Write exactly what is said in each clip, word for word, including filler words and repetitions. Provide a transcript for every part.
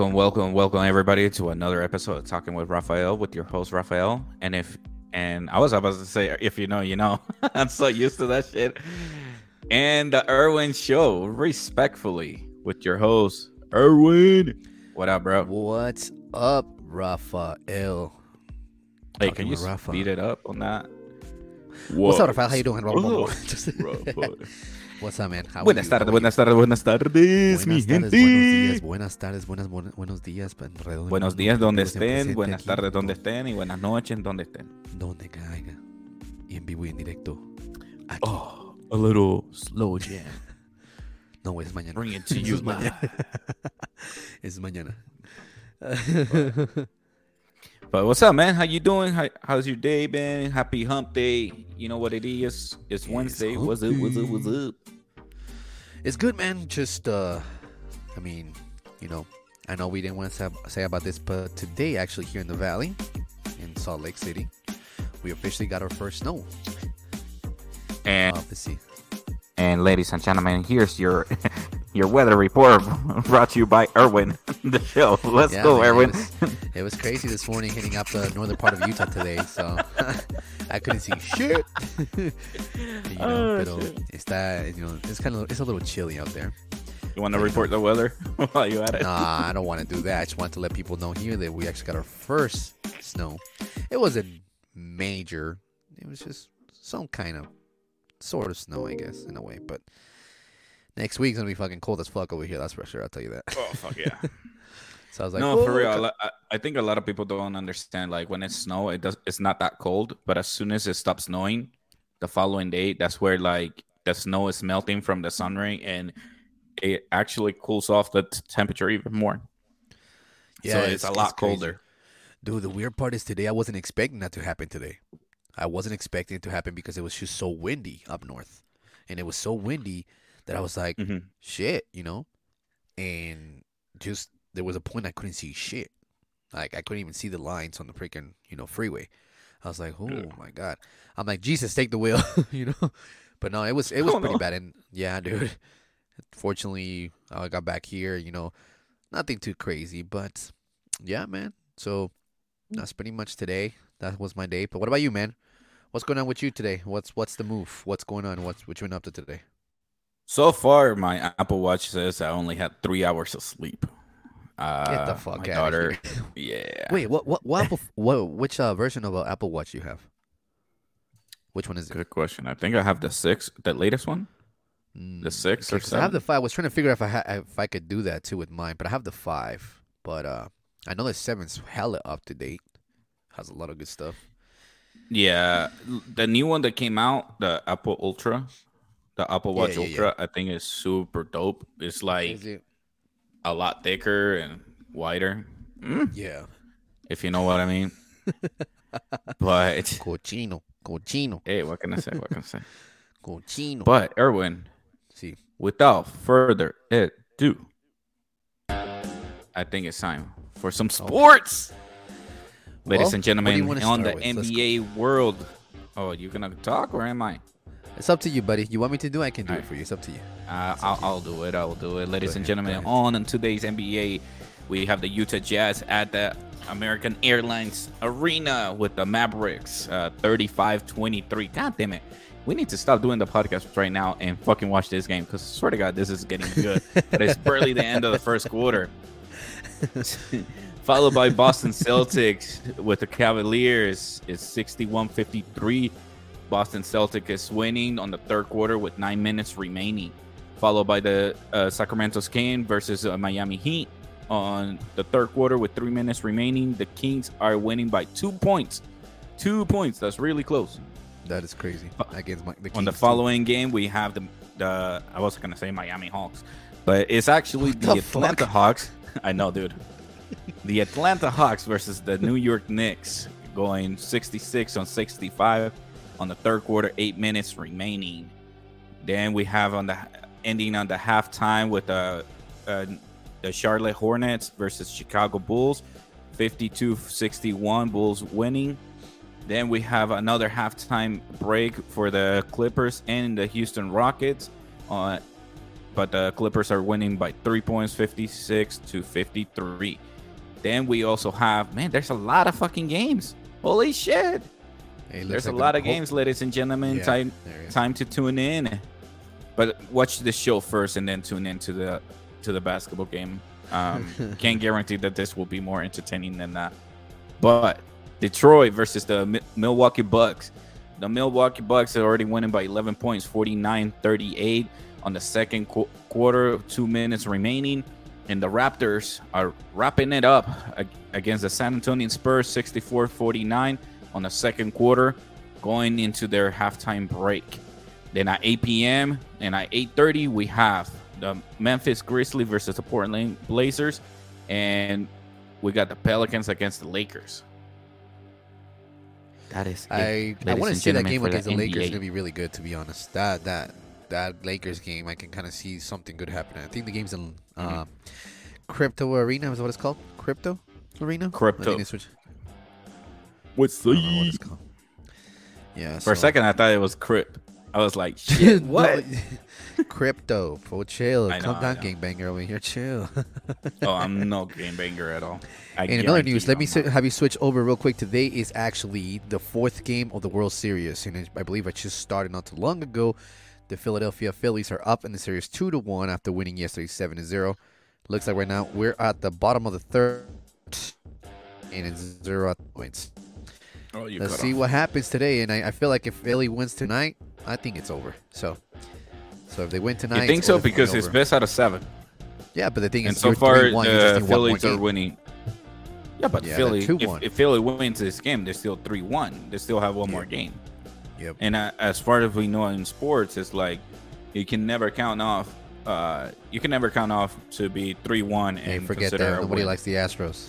Welcome, welcome, welcome everybody to another episode of Talking with Rafael with your host Rafael. And if and I was about to say if you know, you know. I'm so used to that shit. And the Irwin Show, respectfully, with your host Irwin. What up, bro? What's up, Rafael? Hey, Talking can you Rafa. speed it up on that? Whoa. What's up, Rafael? How you doing? Whoa. Whoa. What's up, man? How buenas, tarde, buenas tardes, buenas tardes, buenas tardes, mi gente. Buenos días, buenas tardes, buenas, buenos, buenos días. Redondo, buenos días donde estén, buenas tardes donde estén y buenas noches donde estén. Donde caiga. Y en vivo y en directo. Aquí. Oh, a little slow jam. No, es mañana. Bring it to you, es mañana. Es mañana. But what's up, man? How you doing? How, how's your day been? Happy hump day. You know what it is. It's Wednesday. It's what's up? What's up? What's up? It's good, man. Just, uh, I mean, you know, I know we didn't want to say about this, but today, actually, here in the Valley, in Salt Lake City, we officially got our first snow. And, uh, and ladies and gentlemen, here's your your weather report brought to you by Irwin, the show. Let's yeah, go, man, Irwin. It was, it was crazy this morning hitting up the northern part of Utah today, so I couldn't see shit. you know, oh, pero shit. Está, you know, it's kind of it's a little chilly out there. You want to report the weather while you at it? Nah, I don't want to do that. I just want to let people know here that we actually got our first snow. It wasn't major. It was just some kind of sort of snow, I guess, in a way, but. Next week's gonna be fucking cold as fuck over here. That's for sure. I'll tell you that. Oh fuck yeah! So I was like, no, for real. I, I think a lot of people don't understand. Like when it's snow, it does. It's not that cold. But as soon as it stops snowing, the following day, that's where like the snow is melting from the sun ray, and it actually cools off the t- temperature even more. Yeah, so it's, it's a lot it's colder. Dude, the weird part is today. I wasn't expecting that to happen today. I wasn't expecting it to happen because it was just so windy up north, and it was so windy. That I was like, mm-hmm. shit, you know? And just, there was a point I couldn't see shit. Like, I couldn't even see the lines on the freaking, you know, freeway. I was like, oh, dude. My God. I'm like, Jesus, take the wheel, you know? But no, it was it was oh, pretty no. bad. And yeah, dude. Fortunately, I got back here, you know, nothing too crazy. But yeah, man. So that's pretty much today. That was my day. But what about you, man? What's going on with you today? What's what's the move? What's going on? What's, what you been up to today? So far, my Apple Watch says I only had three hours of sleep. Uh, Get the fuck my out daughter, of here! Yeah. Wait, what? What? What? Apple, what which uh, version of uh, Apple Watch do you have? Which one is Good it? Good question. I think I have the six, the latest one. The six okay, or seven. I have the five. I was trying to figure out if I ha- if I could do that too with mine, but I have the five. But uh, I know the seven's hella up to date. Has a lot of good stuff. Yeah, the new one that came out, the Apple Ultra. The Apple Watch yeah, yeah, Ultra, yeah. I think, is super dope. It's like is it? a lot thicker and wider. Mm. Yeah, if you know what I mean. But cochino, cochino. Hey, what can I say? What can I say? Cochino. But Irwin, see, si. without further ado, I think it's time for some sports, oh. ladies well, and gentlemen, on the with? N B A world. Oh, you gonna talk or am I? It's up to you, buddy. You want me to do it? I can do right. it for you. It's up to you. Uh, I'll, to you. I'll do it. I'll do it. Ladies and gentlemen, on today's N B A, we have the Utah Jazz at the American Airlines Arena with the Mavericks, uh, thirty-five twenty-three. God damn it. We need to stop doing the podcast right now and fucking watch this game because I swear to God, this is getting good. But it's barely the end of the first quarter. Followed by Boston Celtics with the Cavaliers. It's sixty-one fifty-three. Boston Celtics is winning on the third quarter with nine minutes remaining, followed by the uh, Sacramento Kings versus uh, Miami Heat on the third quarter with three minutes remaining. The Kings are winning by two points. Two points. That's really close. That is crazy. Against my, the Kings on the following too. game, we have the, the I was going to say Miami Hawks, but it's actually the, the Atlanta fuck? Hawks. I know, dude. The Atlanta Hawks versus the New York Knicks going sixty-six on sixty-five. On the third quarter, eight minutes remaining. Then we have on the ending on the halftime with uh, uh, the Charlotte Hornets versus Chicago Bulls, fifty-two sixty-one, Bulls winning. Then we have another halftime break for the Clippers and the Houston Rockets. Uh, but the Clippers are winning by three points, fifty-six to fifty-three. Then we also have, man, there's a lot of fucking games. Holy shit. Hey, there's like a lot of whole... games, ladies and gentlemen. Yeah, time time to tune in. But watch the show first and then tune in to the, to the basketball game. Um, can't guarantee that this will be more entertaining than that. But Detroit versus the Mi- Milwaukee Bucks. The Milwaukee Bucks are already winning by eleven points, forty-nine thirty-eight on the second qu- quarter, two minutes remaining. And the Raptors are wrapping it up against the San Antonio Spurs, sixty-four forty-nine on the second quarter, going into their halftime break. Then at eight p.m. and at eight thirty, we have the Memphis Grizzlies versus the Portland Blazers. And we got the Pelicans against the Lakers. That is it. I, I want to see that game against the, the Lakers. It's going to be really good, to be honest. That that that Lakers game, I can kind of see something good happening. I think the game's in uh, mm-hmm. Crypto Arena. Is that what it's called? Crypto Arena? Crypto. What's the... I don't know what it's called. Yeah, For so. a second, I thought it was Crip. I was like, shit, what? Crypto, for chill. Know, Come down, gangbanger over here. Chill. Oh, I'm no gangbanger at all. I and in other news, let me si- have you switch over real quick. Today is actually the fourth game of the World Series. And I believe I just started not too long ago. The Philadelphia Phillies are up in the series two to one after winning yesterday seven to zero. Looks like right now we're at the bottom of the third. And it's zero points. Oh, you Let's see off. what happens today. And I, I feel like if Philly wins tonight, I think it's over. So, so if they win tonight, you think so? Because it's best out of seven. Yeah, but the thing is, and so far the Phillies are winning. Yeah, but yeah, Philly, if, if Philly wins this game, they're still three one. They still have one yeah. more game. Yep. And uh, as far as we know in sports, it's like you can never count off. Uh, you can never count off to be three one and hey, forget consider that. Nobody likes the Astros.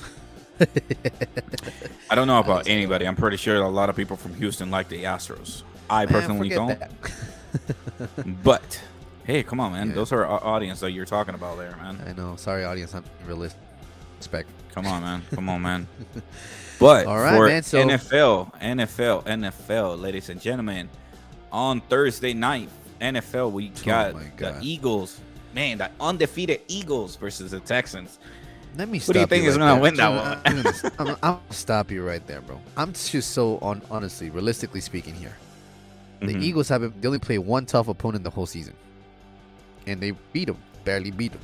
I don't know about anybody. I'm pretty sure a lot of people from Houston like the Astros. I personally man, don't. But, hey, come on, man. Yeah. Those are our audience that you're talking about there, man. I know. Sorry, audience. I'm realistic. Respect. Come on, man. Come on, man. But all right, for man, so- N F L, N F L, N F L, ladies and gentlemen, on Thursday night, N F L, we got oh the Eagles. Man, the undefeated Eagles versus the Texans. Let me stop. What do you think is going to win that one? I'm, I'm, I'll stop you right there, bro. I'm just so, on, honestly, realistically speaking here. The mm-hmm. Eagles haven't. They only played one tough opponent the whole season, and they beat them, barely beat them.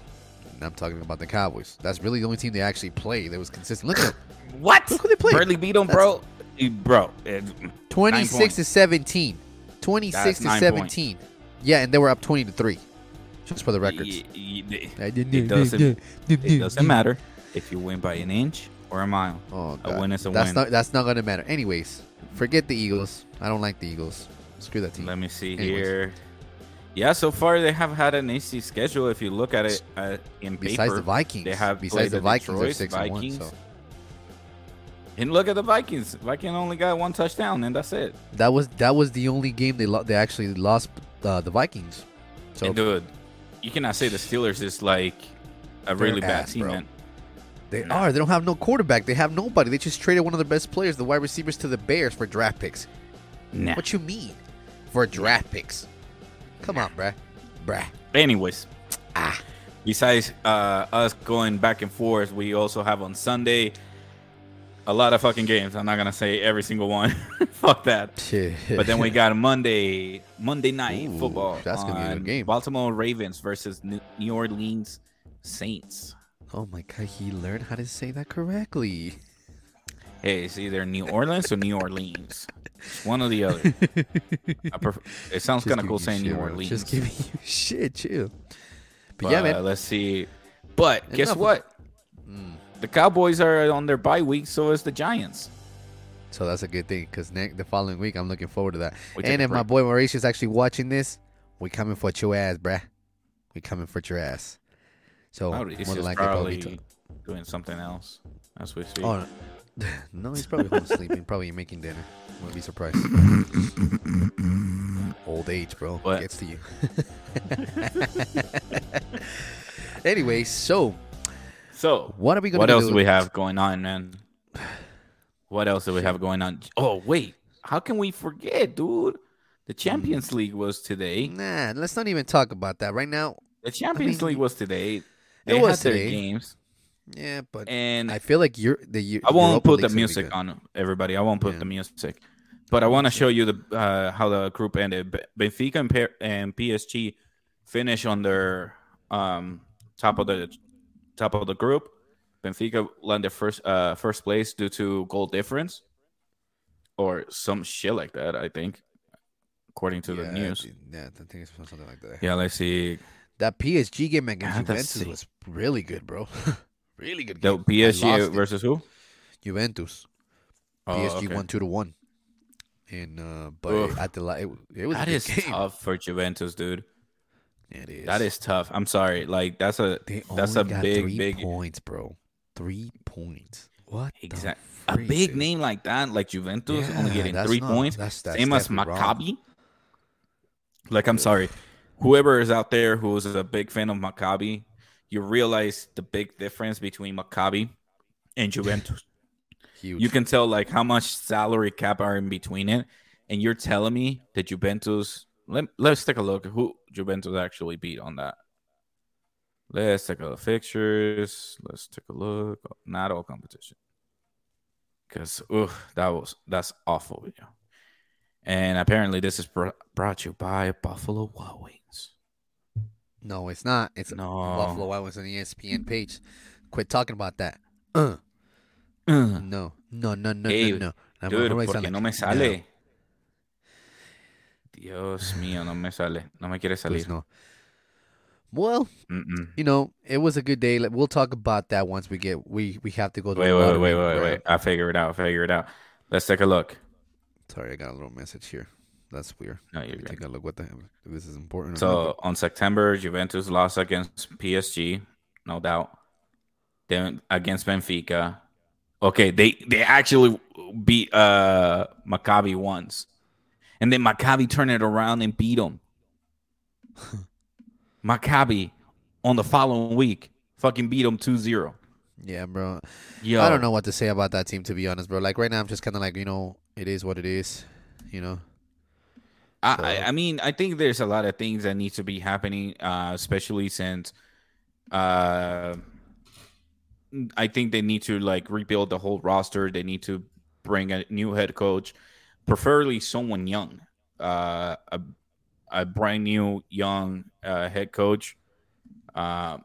And I'm talking about the Cowboys. That's really the only team they actually played that was consistent. Look at them. What? Look who they played. Barely beat them, bro. Bro, twenty-six to seventeen. Twenty-six to seventeen. Yeah, and they were up twenty to three. Just for the records. It doesn't. It doesn't matter if you win by an inch or a mile. Oh, God. A win is a that's win. Not, that's not going to matter. Anyways, forget the Eagles. I don't like the Eagles. Screw that team. Let me see Anyways. here. Yeah, so far they have had an easy schedule. If you look at it uh, in besides paper, the Vikings, they have besides the, the Vikings, are six Vikings. And one. So. And look at the Vikings. Vikings only got one touchdown, and that's it. That was that was the only game they lo- they actually lost uh, the Vikings. So, and dude, you cannot say the Steelers is like a really bad ass, team, bro. man. They no. are. They don't have no quarterback. They have nobody. They just traded one of their best players, the wide receivers, to the Bears for draft picks. Nah. What you mean? For draft picks. Come on, bruh. Bruh. Anyways, ah. besides uh, us going back and forth, we also have on Sunday a lot of fucking games. I'm not going to say every single one. Fuck that. Shit. But then we got Monday, Monday night Ooh, football. That's going to be a good game. Baltimore Ravens versus New Orleans Saints. Oh, my God. He learned how to say that correctly. Hey, it's either New Orleans or New Orleans. One or the other. I prefer, it sounds kind of cool saying shit, New Orleans. Just giving you shit, too. But, but yeah, man. Let's see. But Enough. guess what? Mm. The Cowboys are on their bye week, so is the Giants. So that's a good thing, because the following week, I'm looking forward to that. We and if break. my boy Mauricio is actually watching this, we coming for your ass, bruh. We coming for your ass. So more than likely, probably t- doing something else as we speak. Oh, no. No, he's probably home sleeping, probably making dinner. Wouldn't be surprised. Old age, bro. What? Gets to you. Anyway, so. So, what are we going to do? What else do we have going on, man? What else do we have going on? Oh, wait. How can we forget, dude? The Champions League was today. Nah, let's not even talk about that. Right now, The Champions I mean, League was today. They it was today. Their games. Yeah, but and I feel like you're the. Europa I won't put League's the music on everybody. I won't put yeah. the music, but I want to show you the uh, how the group ended. Benfica and, P- and P S G finish on their um, top of the top of the group. Benfica landed first uh, first place due to goal difference, or some shit like that. I think, according to yeah, the news. I, yeah, I think it's something like that. Yeah, let's see. That P S G game against Juventus was really good, bro. Really good game. The P S G versus who? Juventus. Oh, P S G okay. won two to one. And uh, but Oof. at the it, it was that a is game. tough for Juventus, dude. It is. That is tough. I'm sorry. Like that's a they that's only a got big three big points, bro. Three points. What? Exactly. A big dude. name like that, like Juventus, yeah, only getting three not, points. That's, that's Same as Maccabi. Wrong. Like I'm Ugh. sorry, whoever is out there who is a big fan of Maccabi. You realize the big difference between Maccabi and Juventus. Huge. You can tell like how much salary cap are in between it, and you're telling me that Juventus. Let Let's take a look at who Juventus actually beat on that. Let's take a look at fixtures. Let's take a look. Not all competition, because that was that's awful. You know? And apparently, this is br- brought to you by Buffalo Wild Wings. No, it's not. It's no. Buffalo Wild Wings on the E S P N page. Quit talking about that. Uh. Uh. No, no, no, no, hey, no, no. Dude, ¿por qué no me sale? No. Dios mío, no me sale. No me quiere salir. Please, no. Well, Mm-mm. you know, it was a good day. We'll talk about that once we get. We we have to go. To wait, the wait, wait, wait, wait, wait. I figure it out. I figure it out. Let's take a look. Sorry, I got a little message here. That's weird. No, you're Take a look what the hell. This is important. So on September, Juventus lost against P S G, no doubt. Then against Benfica. Okay, they, they actually beat uh, Maccabi once. And then Maccabi turned it around and beat them. Maccabi on the following week fucking beat them two zero. Yeah, bro. Yo. I don't know what to say about that team, to be honest, bro. Like right now, I'm just kind of like, you know, it is what it is, you know. So. I, I mean, I think there's a lot of things that need to be happening, uh, especially since uh, I think they need to, like, rebuild the whole roster. They need to bring a new head coach, preferably someone young, uh, a, a brand new young uh, head coach. Uh,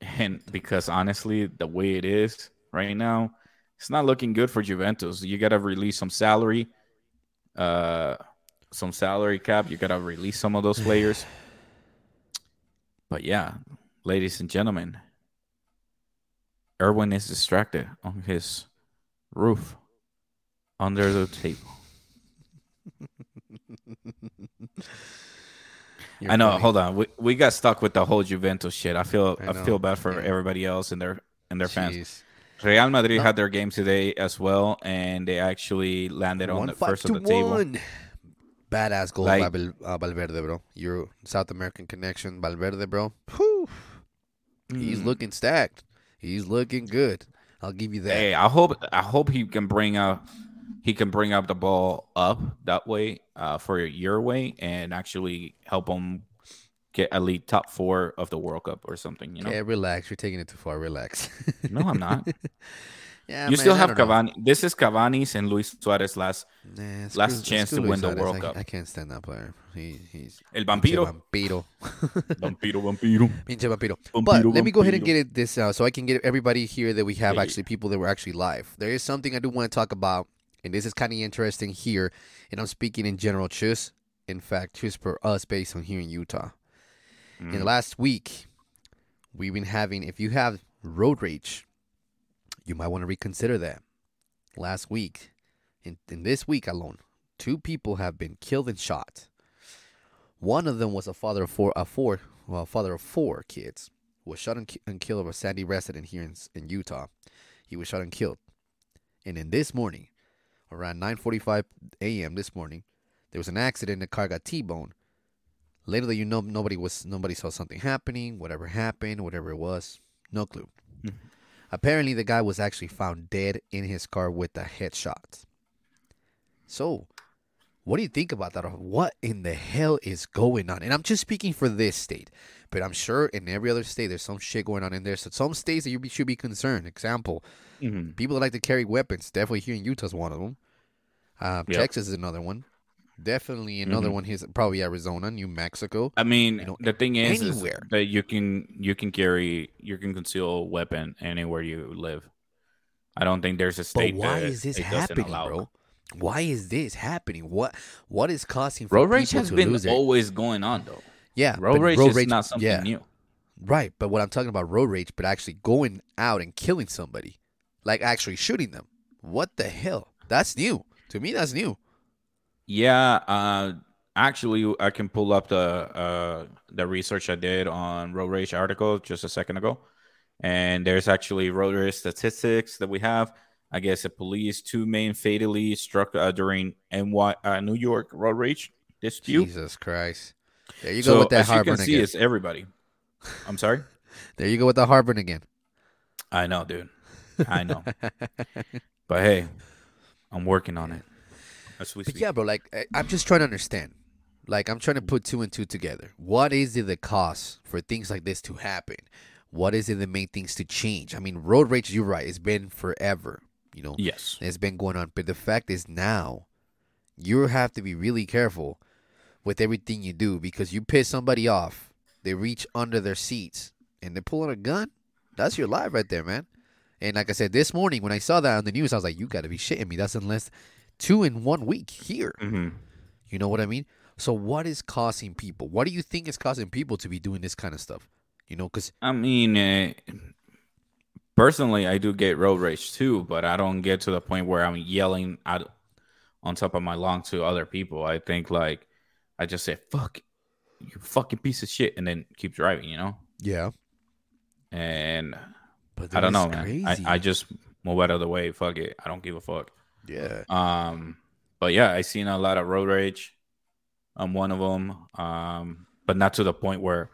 and because, honestly, the way it is right now, it's not looking good for Juventus. You got to release some salary. Uh Some salary cap. You gotta release some of those players. But yeah, ladies and gentlemen, Irwin is distracted on his roof under the table. I know. Funny. Hold on. We we got stuck with the whole Juventus shit. I feel I, I feel bad for yeah. everybody else and their and their Jeez. fans. Real Madrid no. had their game today as well, and they actually landed one, on the first of the one. table. Badass goal like, by uh, Valverde, bro. Your South American connection, Valverde, bro. Whew. He's mm. looking stacked. He's looking good. I'll give you that. Hey, I hope I hope he can bring up he can bring up the ball up that way uh, for your way and actually help him get at least top four of the World Cup or something. You know? Yeah, relax. You're taking it too far. Relax. No, I'm not. Yeah, you man, still have Cavani. Know. This is Cavani's and Luis Suarez's last nah, screw, last chance to win Luis the Suarez. World I, Cup. I can't stand that player. He, he's El vampiro. Vampiro. vampiro, vampiro. Pinche vampiro. Vampiro. But vampiro. Let me go ahead and get it this uh, so I can get everybody here that we have hey. actually people that were actually live. There is something I do want to talk about, and this is kind of interesting here. And I'm speaking in general, just in fact, just for us based on here in Utah. Mm. And last week, we've been having, if you have road rage, you might want to reconsider that. Last week, in, in this week alone, two people have been killed and shot. One of them was a father of four, a four, well, a father of four kids, was shot and, and killed of a Sandy resident here in, in Utah. He was shot and killed. And then this morning, around nine forty-five a.m. this morning, there was an accident. The car got T-boned. Later, you know, nobody was nobody saw something happening. Whatever happened, whatever it was, no clue. Apparently, the guy was actually found dead in his car with a headshot. So, What do you think about that? What in the hell is going on? And I'm just speaking for this state, but I'm sure in every other state there's some shit going on in there. So some states that you should be concerned. Example, mm-hmm. people that like to carry weapons. Definitely here in Utah's one of them. Uh, yep. Texas is another one. Definitely another mm-hmm. one here is probably Arizona, New Mexico. I mean, you know, the thing is, is that you can you can carry, you can conceal a weapon anywhere you live. I don't think there's a state. But why that is this happening, bro? Why is this happening? What what is causing? Road rage has been always going on, though. Yeah, road rage road is rage, not something yeah. new, right? But what I'm talking about, road rage, but actually going out and killing somebody, like actually shooting them. What the hell? That's new to me. That's new. Yeah, uh, actually, I can pull up the uh, the research I did on road rage article just a second ago, and there's actually road rage statistics that we have. I guess the police two men fatally struck uh, during N Y uh, New York road rage dispute. Jesus Christ! There you so, go with that harboring again. As you can see, again. It's everybody. I'm sorry. There you go with the harboring again. I know, dude. I know. But hey, I'm working on it. As we speak. But yeah, bro. Like, I'm just trying to understand. Like, I'm trying to put two and two together. What is it the cause for things like this to happen? What is it that made things to change? I mean, road rage. You're right. It's been forever. You know, yes, it's been going on. But the fact is now you have to be really careful with everything you do because you piss somebody off. They reach under their seats and they're pulling a gun. That's your life right there, man. And like I said, this morning when I saw that on the news, I was like, you got to be shitting me. That's unless two in one week here. Mm-hmm. You know what I mean? So what is causing people? What do you think is causing people to be doing this kind of stuff? You know, because I mean, uh... personally, I do get road rage too, but I don't get to the point where I'm yelling out on top of my lungs to other people. I think like I just say, fuck, you fucking piece of shit, and then keep driving, you know? Yeah. And but I don't know, man. I, I just move out of the way. Fuck it. I don't give a fuck. Yeah. Um. But yeah, I seen a lot of road rage. I'm one of them. Um. But not to the point where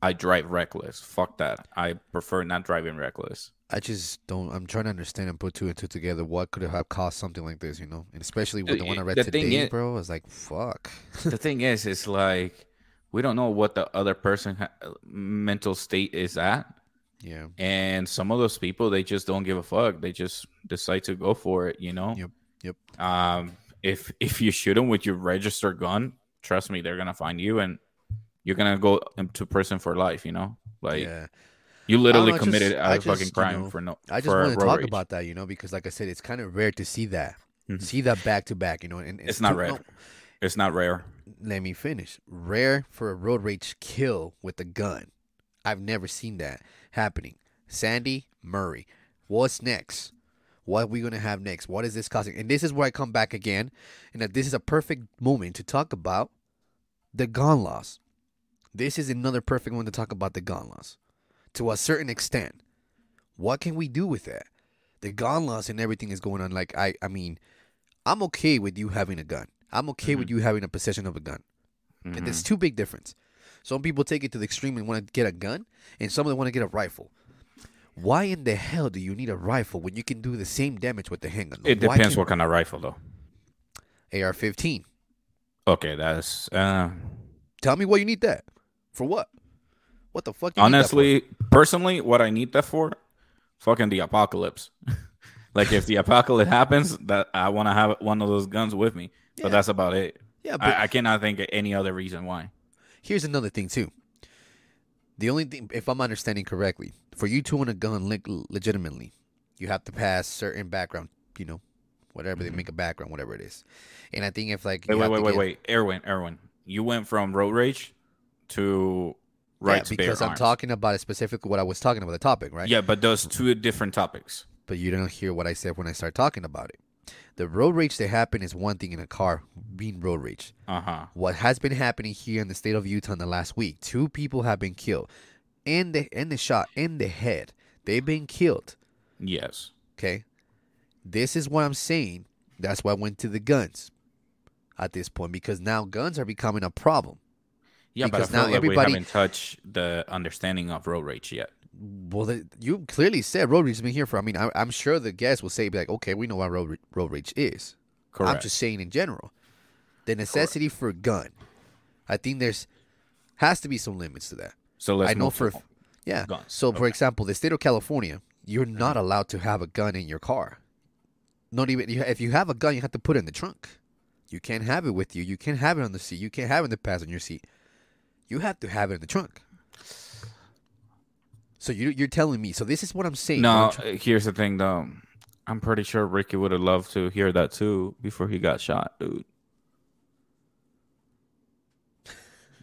I drive reckless. Fuck that. I prefer not driving reckless. I just don't. I'm trying to understand and put two and two together. What could have caused something like this, you know? And especially with the one I read today, is, bro. I was like, fuck. The thing is, it's like we don't know what the other person's ha- mental state is at. Yeah. And some of those people, they just don't give a fuck. They just decide to go for it, you know? Yep. Yep. Um, if if you shoot them with your registered gun, trust me, they're gonna find you, and you're gonna go to prison for life, you know? Like. Yeah. You literally know, committed just, a just, fucking crime, you know, for no. I just want to talk rage. about that, you know, because like I said, it's kind of rare to see that, mm-hmm. see that back to back, you know. And, and it's not rare. No, it's not rare. Let me finish. Rare for a road rage kill with a gun. I've never seen that happening. Sandy, Murray. What's next? What are we gonna have next? What is this causing? And this is where I come back again, and that this is a perfect moment to talk about the gun laws. This is another perfect one to talk about the gun laws. To a certain extent, what can we do with that? The gun laws and everything is going on. Like, I I mean, I'm okay with you having a gun. I'm okay mm-hmm. with you having a possession of a gun. Mm-hmm. And there's two big differences. Some people take it to the extreme and want to get a gun, and some of them want to get a rifle. Why in the hell do you need a rifle when you can do the same damage with the handgun? Like, it depends what kind of rifle, though. A R fifteen. Okay, that's... Uh... Tell me why you need that. For what? What the fuck? Honestly, personally, what I need that for, fucking the apocalypse. Like, if the apocalypse happens, that I want to have one of those guns with me. Yeah. But that's about it. Yeah, but I, I cannot think of any other reason why. Here's another thing too. The only thing, if I'm understanding correctly, for you to own a gun le- legitimately, you have to pass certain background. You know, whatever mm-hmm. they make a background, whatever it is. And I think if like wait, wait, wait, wait, get... wait, Irwin, Irwin, you went from road rage to right, yeah, because I'm arms. talking about it specifically what I was talking about, the topic, right? Yeah, but those two different topics. But you don't hear what I said when I start talking about it. The road rage that happened is one thing in a car being road rage. Uh-huh. What has been happening here in the state of Utah in the last week, two people have been killed. In the, in the shot, in the head. They've been killed. Yes. Okay? This is what I'm saying. That's why I went to the guns at this point, because now guns are becoming a problem. Yeah, because but I feel now like everybody... we haven't touched the understanding of road rage yet. Well, the, you clearly said road rage has been here for... I mean, I, I'm sure the guests will say, like, okay, we know what road, road rage is. Correct. I'm just saying in general. the necessity Correct. for gun. I think there's has to be some limits to that. So let's I know for yeah. Guns. So okay. for example, the state of California, you're not allowed to have a gun in your car. Not even if you have a gun, you have to put it in the trunk. You can't have it with you. You can't have it on the seat. You can't have it in the passenger seat. You have to have it in the trunk. So you, you're telling me. So this is what I'm saying. No, I'm here's the thing, though. I'm pretty sure Ricky would have loved to hear that, too, before he got shot, dude.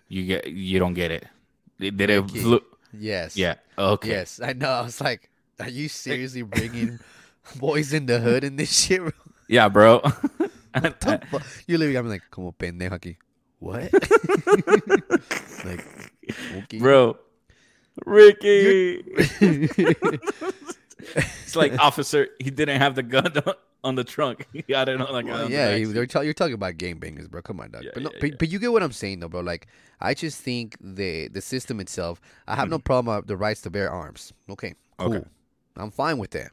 You get, you don't get it. Did Ricky, it look? Yes. Yeah. Okay. Yes, I know. I was like, are you seriously bringing boys in the hood in this shit? Yeah, bro. What the fuck? You literally got me like, como pendejo aquí. What? Like, okay. Bro. Ricky. It's like, officer, he didn't have the gun on the trunk. He got it on the gun. Yeah, you're, t- you're talking about gangbangers, bro. Come on, dog. Yeah, but, no, yeah, but, yeah. but you get what I'm saying, though, bro. Like, I just think the, the system itself, I have mm-hmm. no problem with the rights to bear arms. Okay, cool. Okay. I'm fine with that.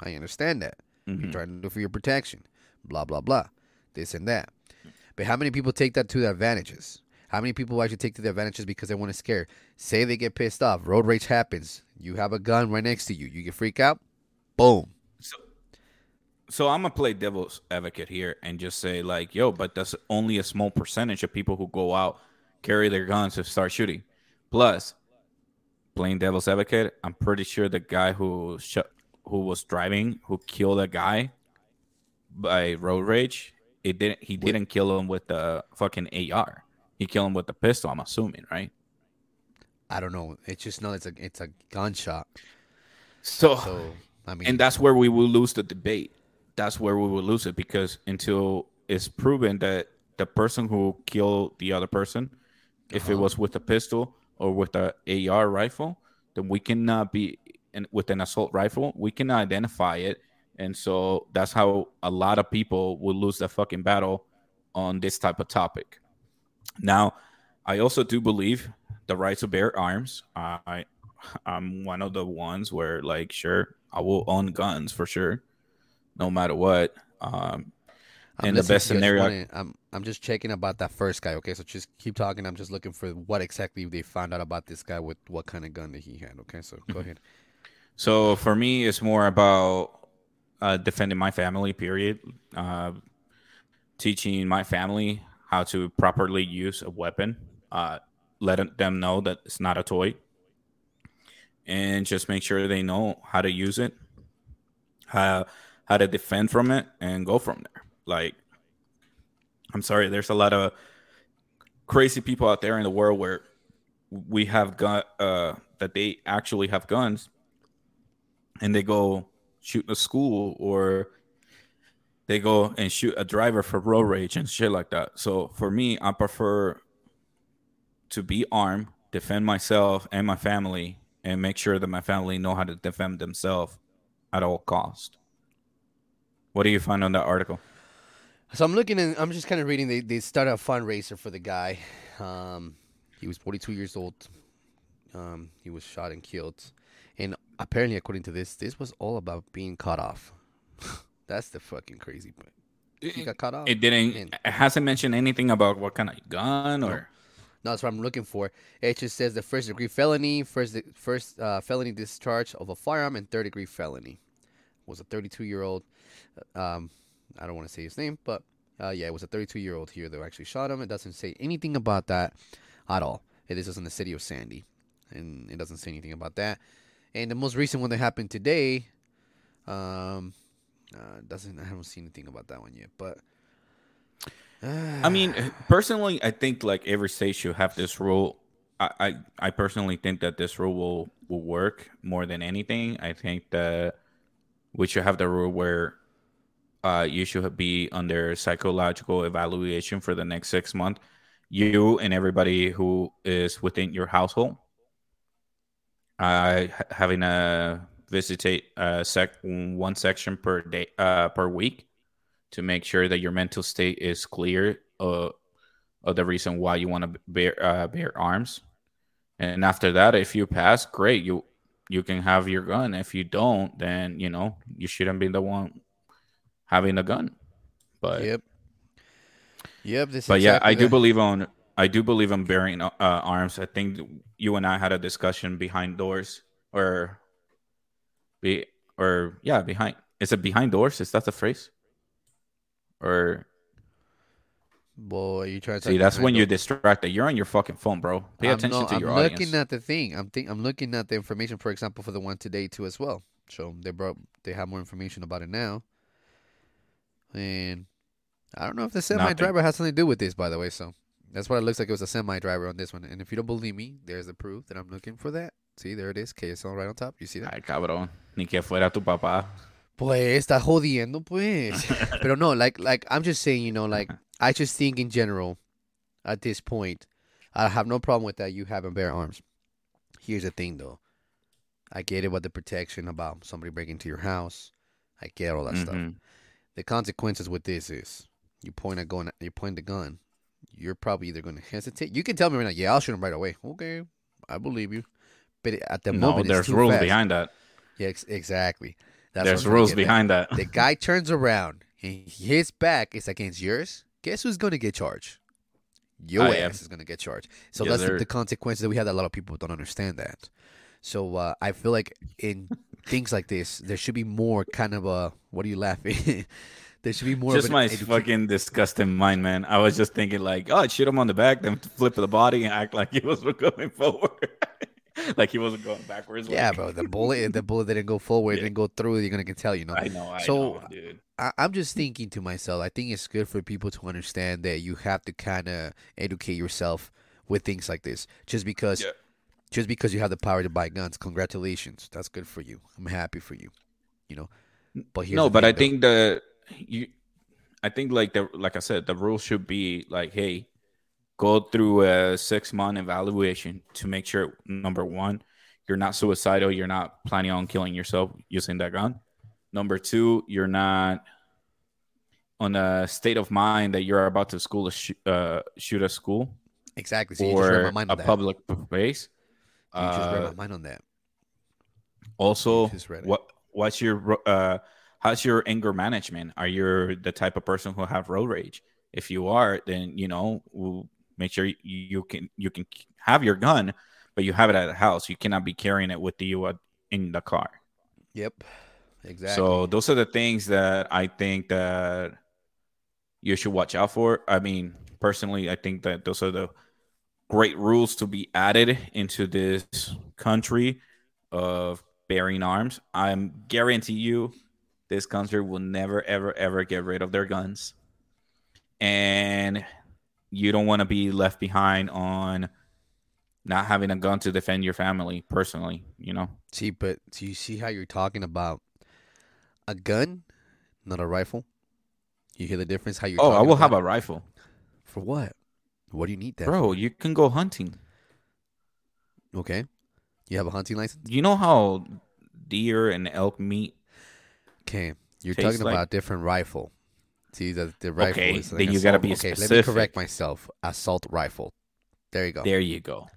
I understand that. Mm-hmm. You're trying to do for your protection. Blah, blah, blah. This and that. But how many people take that to their advantages? How many people actually take to their advantages because they want to scare? Say they get pissed off. Road rage happens. You have a gun right next to you. You get freaked out. Boom. So, so I'm going to play devil's advocate here and just say, like, yo, but that's only a small percentage of people who go out, carry their guns, and start shooting. Plus, playing devil's advocate, I'm pretty sure the guy who sh- who was driving, who killed a guy by road rage, it didn't. He didn't kill him with the fucking A R. He killed him with the pistol. I'm assuming, right? I don't know. It's just no. It's a it's a gunshot. So, so I mean, and that's where we will lose the debate. That's where we will lose it because until it's proven that the person who killed the other person, uh-huh. if it was with a pistol or with a A R rifle, then we cannot be in, with an assault rifle. We cannot identify it. And so that's how a lot of people will lose the fucking battle on this type of topic. Now, I also do believe the right to bear arms. Uh, I, I'm one of the ones where, like, sure, I will own guns for sure, no matter what. Um, and the best scenario, wanted, I'm I'm just checking about that first guy. Okay, so just keep talking. I'm just looking for what exactly they found out about this guy with what kind of gun that he had. Okay, so go ahead. So for me, it's more about. Uh, defending my family, period. Uh, teaching my family how to properly use a weapon. Uh, let them know that it's not a toy. And just make sure they know how to use it, how, how to defend from it, and go from there. Like, I'm sorry, there's a lot of crazy people out there in the world where we have gun, uh, that they actually have guns, and they go shoot a school, or they go and shoot a driver for road rage and shit like that. So for me, I prefer to be armed, defend myself and my family, and make sure that my family know how to defend themselves at all cost. What do you find on that article? So I'm looking and I'm just kind of reading. They, they started a fundraiser for the guy. Um, he was forty-two years old. Um, he was shot and killed. And apparently, according to this, this was all about being cut off. That's the fucking crazy part. He got cut off. It didn't. Man. It hasn't mentioned anything about what kind of gun or. No, no, that's what I'm looking for. It just says the first degree felony, first first uh, felony discharge of a firearm, and third degree felony. It was a thirty-two year old. Um, I don't want to say his name, but uh, yeah, it was a thirty-two year old here that actually shot him. It doesn't say anything about that at all. It is just in the city of Sandy, and it doesn't say anything about that. And the most recent one that happened today, um, uh, doesn't I haven't seen anything about that one yet. But uh. I mean, personally, I think like every state should have this rule. I, I, I personally think that this rule will, will work more than anything. I think that we should have the rule where uh, you should be under psychological evaluation for the next six months. You and everybody who is within your household. Uh, having a visitate uh, sec one section per day uh, per week to make sure that your mental state is clear uh, of the reason why you want to bear uh, bear arms. And after that, if you pass, great, you you can have your gun. If you don't, then you know you shouldn't be the one having a gun. But yep, Yep. This but yeah, exactly I do that. believe on. I do believe on bearing uh, arms. I think you and I had a discussion behind doors, or be or yeah, behind. Is it behind doors? Is that the phrase? Or boy, you try to see. That's when you're distracted. You're on your fucking phone, bro. Pay I'm attention not, to I'm your audience. I'm looking at the thing. I'm think. I'm looking at the information. For example, for the one today too, as well. So they brought. They have more information about it now. And I don't know if the semi Nothing. driver has something to do with this, by the way. So that's what it looks like. It was a semi driver on this one. And if you don't believe me, there's the proof that I'm looking for that. See, there it is. K S L right on top. You see that? Ay, cabrón. Ni que fuera tu papá. Pues, está jodiendo, pues. Pero no, like, like I'm just saying, you know, like, I just think in general, at this point, I have no problem with that. You having bare arms. Here's the thing, though. I get it about the protection, about somebody breaking into your house. I get all that mm-hmm. stuff. The consequences with this is you point a gun, you point the gun. You're probably either going to hesitate. You can tell me right now, yeah, I'll shoot him right away. Okay, I believe you. But at the no, moment, there's it's too rules fast. behind that. Yeah, ex- exactly. That's there's rules behind at. that. The guy turns around and his back is against yours. Guess who's going to get charged? Your I ass am. is going to get charged. So yeah, that's the, the consequences that we have. That a lot of people don't understand that. So uh, I feel like in things like this, there should be more kind of a. What are you laughing? There should be more. Just of my education. Fucking disgusting mind, man. I was just thinking like, oh, shoot him on the back, then flip the body and act like he was going forward, like he wasn't going backwards. Like. Yeah, bro. The bullet, the bullet didn't go forward, yeah. didn't go through. You're gonna tell, you know. I know. I so know, dude. I, I'm just thinking to myself. I think it's good for people to understand that you have to kind of educate yourself with things like this, just because. Yeah. Just because you have the power to buy guns, congratulations. That's good for you. I'm happy for you. You know, but here's no. But I though. think the you, I think like the like I said, the rule should be like, hey, go through a six month evaluation to make sure number one, you're not suicidal, you're not planning on killing yourself using that gun. Number two, you're not on a state of mind that you're about to school sh- uh, shoot a school. Exactly. So or you just read my mind on a that. public place. You just read my mind on that. Uh, also, what what's your uh, how's your anger management? Are you the type of person who have road rage? If you are, then you know we'll make sure you, you can you can have your gun, but you have it at the house. You cannot be carrying it with you uh, in the car. Yep, exactly. So those are the things that I think that you should watch out for. I mean, personally, I think that those are the great rules to be added into this country of bearing arms. I'm guarantee you this country will never, ever, ever get rid of their guns. And you don't want to be left behind on not having a gun to defend your family personally, you know? See, but do you see how you're talking about a gun, not a rifle? You hear the difference? How you're? Oh, I will have it? a rifle. For what? What do you need that? Bro, for? You can go hunting. Okay. You have a hunting license? You know how deer and elk meat. Okay. You're talking like... about a different rifle. See, the, the rifle okay. is like then you got to be okay, specific. Let me correct myself. Assault rifle. There you go. There you go.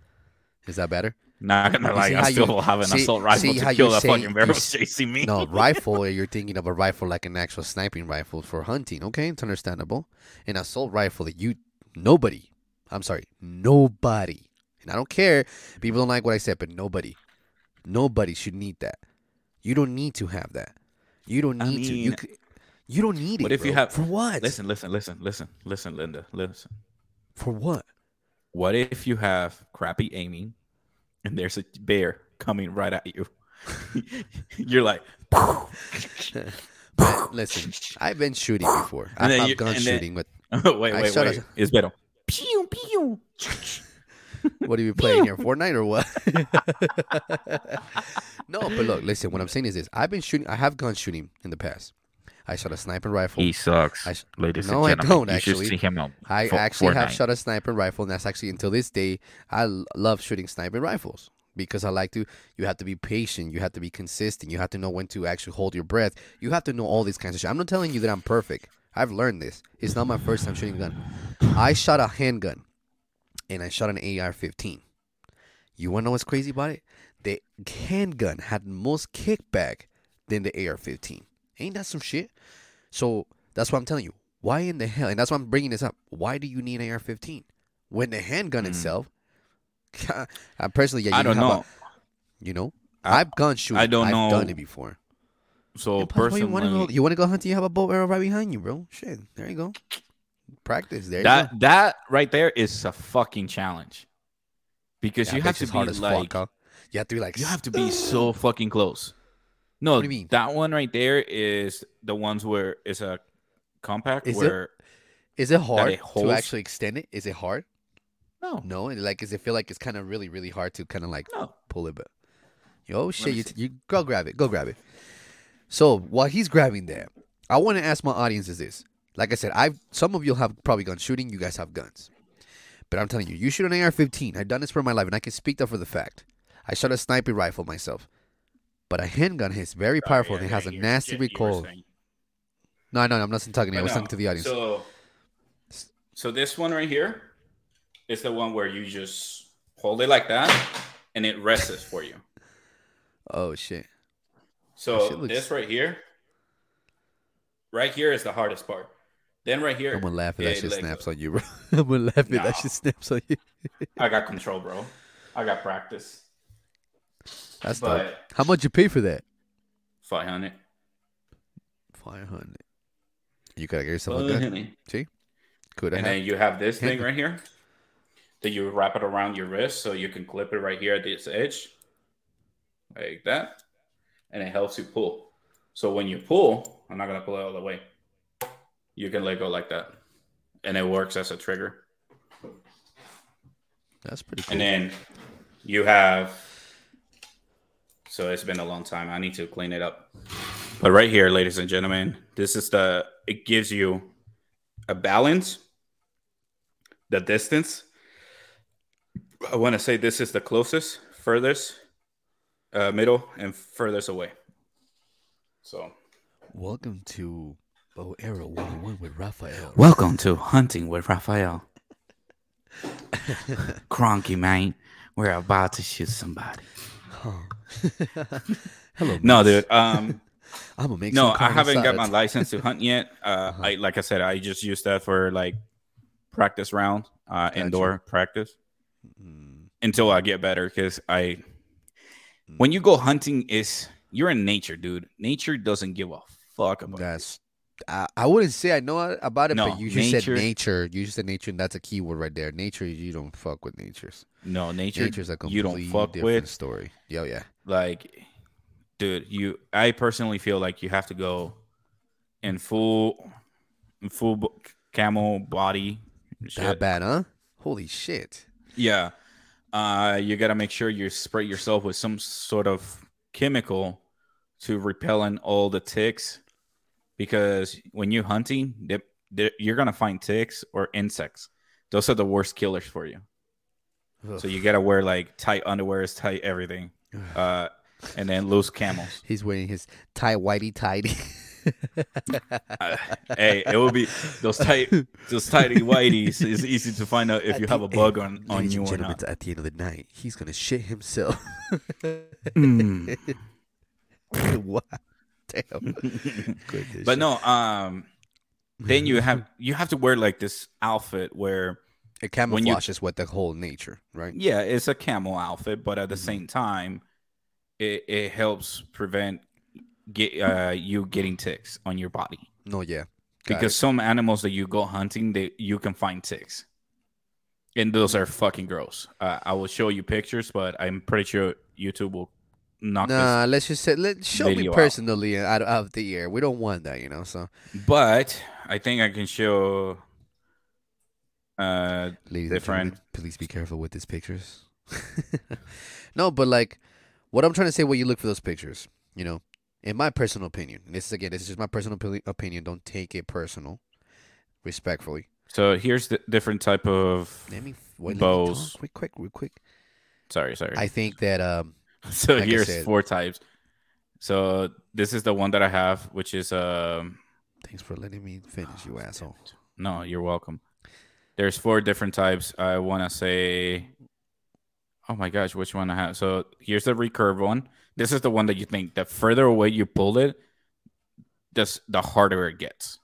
Is that better? Not going to lie. I still you, have an see, assault rifle to kill that fucking barrel chasing me. No, rifle, you're thinking of a rifle like an actual sniping rifle for hunting. Okay. It's understandable. An assault rifle that you, nobody. I'm sorry, nobody, and I don't care. People don't like what I said, but nobody, nobody should need that. You don't need to have that. You don't need I mean, to. You, you don't need what it. What if bro. you have for what? Listen, listen, listen, listen, listen, Linda, listen. For what? What if you have crappy aiming, and there's a bear coming right at you? You're like. Listen, I've been shooting before. And I've you, gone and shooting then, with. Wait, I wait, wait. A, it's better. Pew, pew. What are you playing pew. here, Fortnite or what? No, but look, listen. What I'm saying is this: I've been shooting. I have gone shooting in the past. I shot a sniper rifle. He sucks, I sh- ladies no, and gentlemen. No, I don't you actually. See him I for, actually Fortnite. have shot a sniper rifle, and that's actually until this day. I l- love shooting sniper rifles because I like to. You have to be patient. You have to be consistent. You have to know when to actually hold your breath. You have to know all these kinds of shit. I'm not telling you that I'm perfect. I've learned this. It's not my first time shooting a gun. I shot a handgun, and I shot an A R fifteen. You want to know what's crazy about it? The handgun had most kickback than the A R fifteen. Ain't that some shit? So that's what I'm telling you. why in the hell, and that's why I'm bringing this up, why do you need an A R fifteen? When the handgun mm-hmm. itself, I personally, yeah, you I don't know. A, you know? I, I've gone shooting. I don't I've know. I've done it before. So, personally. You want to go, go hunting? You have a bow arrow right behind you, bro. Shit, there you go. Practice. There that, you go. That right there is a fucking challenge. Because yeah, you have to be like, fuck, huh? you have to be like, you have to be so fucking close. No, what do you mean? That one right there is the ones where it's a compact. Is where it, is it hard it to actually extend it? Is it hard? No, no. And like, does it feel like it's kind of really, really hard to kind of like no. pull it? But yo, shit, you, you go grab it, go grab it. So while he's grabbing that, I want to ask my audience is this: like I said, I've some of you have probably gone shooting. You guys have guns, but I'm telling you, you shoot an A R fifteen. I've done this for my life, and I can speak that for the fact. I shot a sniper rifle myself. But a handgun is very powerful, oh, yeah, and it has yeah, a nasty yeah, recoil. No, no, no, I'm not talking to you. I was no. talking to the audience. So, so this one right here is the one where you just hold it like that, and it rests for you. Oh, shit. So oh, shit looks... this right here, right here is the hardest part. Then right here. I'm going to laugh if that shit snaps on you, bro. I'm going to laugh if no. that shit snaps on you. I got control, bro. I got practice. That's but, dope. How much you pay for that? Five hundred. Five hundred. You gotta get yourself a gun. See, could I? And then you have this thing right here that you wrap it around your wrist so you can clip it right here at this edge, like that, and it helps you pull. So when you pull, I'm not gonna pull it all the way. You can let go like that, and it works as a trigger. That's pretty cool. And then you have. So it's been a long time. I need to clean it up. But right here, ladies and gentlemen, this is the, it gives you a balance, the distance. I want to say this is the closest, furthest, uh, middle, and furthest away. So. Welcome to Bow Arrow one oh one with Rafael. Welcome to Hunting with Rafael. Cronky, man. We're about to shoot somebody. Huh. Hello, no, dude. Um, I'm gonna make no, I haven't got my license to hunt yet. Uh, uh-huh. I like I said, I just use that for like practice round, uh, gotcha. Indoor practice mm. until I get better. Because I, mm. when you go hunting, is you're in nature, dude. Nature doesn't give a fuck about that's. I, I wouldn't say I know about it, no, but you just nature, said nature. You just said nature, and that's a key word right there. Nature, you don't fuck with natures. No, nature, nature's a completely you don't fuck different with. Story. Yo, yeah. Like, dude, you. I personally feel like you have to go in full, in full b- camel body. Shit. That bad, huh? Holy shit. Yeah. Uh, you got to make sure you spray yourself with some sort of chemical to repellent all the ticks. Because when you're hunting, they're, they're, you're going to find ticks or insects. Those are the worst killers for you. Ugh. So you got to wear like tight underwears, tight everything. Uh, and then loose camels. He's wearing his tight whitey tighty. uh, hey, it will be those tight, those tighty whiteys. It's easy to find out if at you the, have a bug on, on you or not. At the end of the night, he's going to shit himself. mm. Wow. Damn. But no, um, then you have you have to wear like this outfit where it camouflages what the whole nature, right? Yeah, it's a camel outfit, but at the mm-hmm. same time, it, it helps prevent get uh, you getting ticks on your body. No, oh, yeah, Got because it. Some animals that you go hunting, they you can find ticks, and those are fucking gross. Uh, I will show you pictures, but I'm pretty sure YouTube will. Nah, let's just say let show me personally out. out of the air. We don't want that, you know. So, but I think I can show. Uh, Ladies different. Please be careful with these pictures. No, but like, what I'm trying to say, when you look for those pictures, you know, in my personal opinion, and this is again, this is just my personal opinion. Don't take it personal, respectfully. So here's the different type of let me, wait, bows. Let me quick, quick, real quick. Sorry, sorry. I think that um. So like here's four types. So this is the one that I have, which is um. Thanks for letting me finish, you asshole. No, you're welcome. There's four different types. I want to say, oh my gosh, which one I have? So here's the recurve one. This is the one that you think the further away you pull it, this the harder it gets.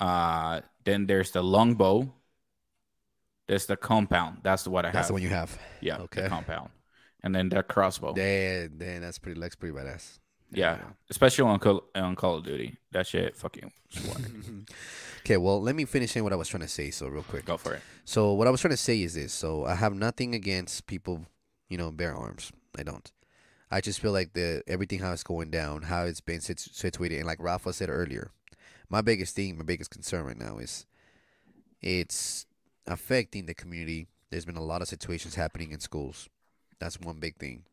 Uh, then there's the longbow. There's the compound. That's what I have. That's the one you have. Yeah. Okay. The compound. And then the crossbow. Damn, damn, that's pretty. That's pretty badass. Yeah, yeah, especially on Call, on Call of Duty. That shit fucking Okay, well, let me finish in what I was trying to say, so real quick. Go for it. So what I was trying to say is this. So I have nothing against people, you know, bear arms. I don't. I just feel like the everything, how it's going down, how it's been situ- situated. And like Rafa said earlier, my biggest thing, my biggest concern right now is it's affecting the community. There's been a lot of situations happening in schools. That's one big thing.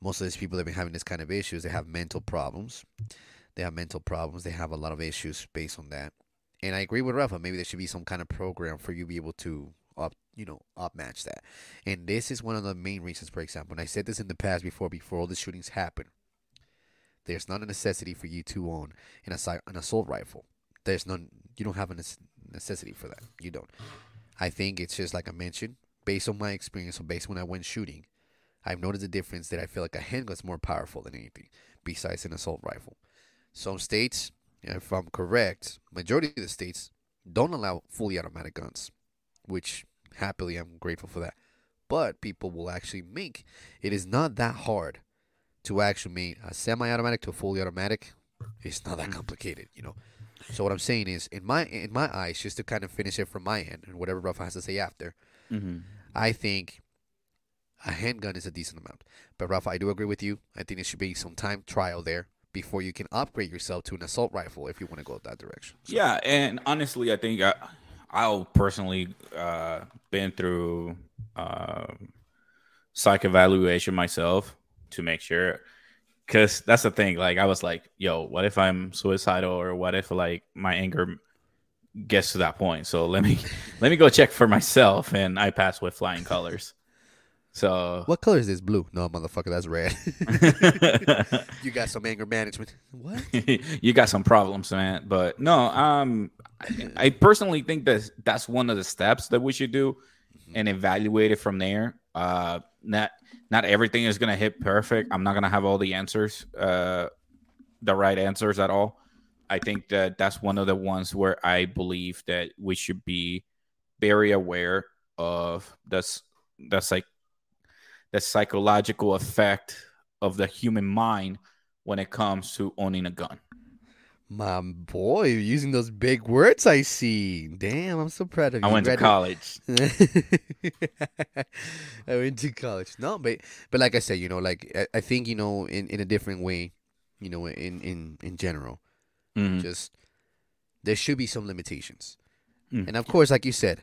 Most of these people that have been having this kind of issues, they have mental problems. They have mental problems. They have a lot of issues based on that. And I agree with Rafa. Maybe there should be some kind of program for you to be able to up, you know, upmatch that. And this is one of the main reasons, for example, and I said this in the past before, before all the shootings happen. There's not a necessity for you to own an assault, an assault rifle. There's none. You don't have a necessity for that. You don't. I think it's just like I mentioned, based on my experience or based on when I went shooting, I've noticed a difference that I feel like a handgun is more powerful than anything besides an assault rifle. Some states, if I'm correct, majority of the states don't allow fully automatic guns, which happily I'm grateful for that. But people will actually make, it is not that hard to actually make a semi-automatic to a fully automatic. It's not that complicated, you know. So what I'm saying is, in my in my eyes, just to kind of finish it from my end and whatever Rafa has to say after, mm-hmm. I think a handgun is a decent amount. But, Rafa, I do agree with you. I think there should be some time trial there before you can upgrade yourself to an assault rifle if you want to go that direction. So. Yeah, and honestly, I think I, I'll personally uh, been through uh, psych evaluation myself to make sure. Because that's the thing. Like, I was like, yo, what if I'm suicidal or what if, like, my anger gets to that point? So let me let me go check for myself, and I pass with flying colors. So what color is this? Blue? No, motherfucker, that's red. You got some anger management. What? You got some problems, man. But no, um, I, I personally think that that's one of the steps that we should do, and evaluate it from there. Uh, not not everything is gonna hit perfect. I'm not gonna have all the answers, uh, the right answers at all. I think that that's one of the ones where I believe that we should be very aware of. That's that's like. the psychological effect of the human mind when it comes to owning a gun. My boy, you're using those big words I see. Damn, I'm so proud of you. I went to college. I went to college. No, but but like I said, you know, like I, I think, you know, in, in a different way, you know, in, in, in general, mm-hmm. just there should be some limitations. Mm-hmm. And of course, like you said,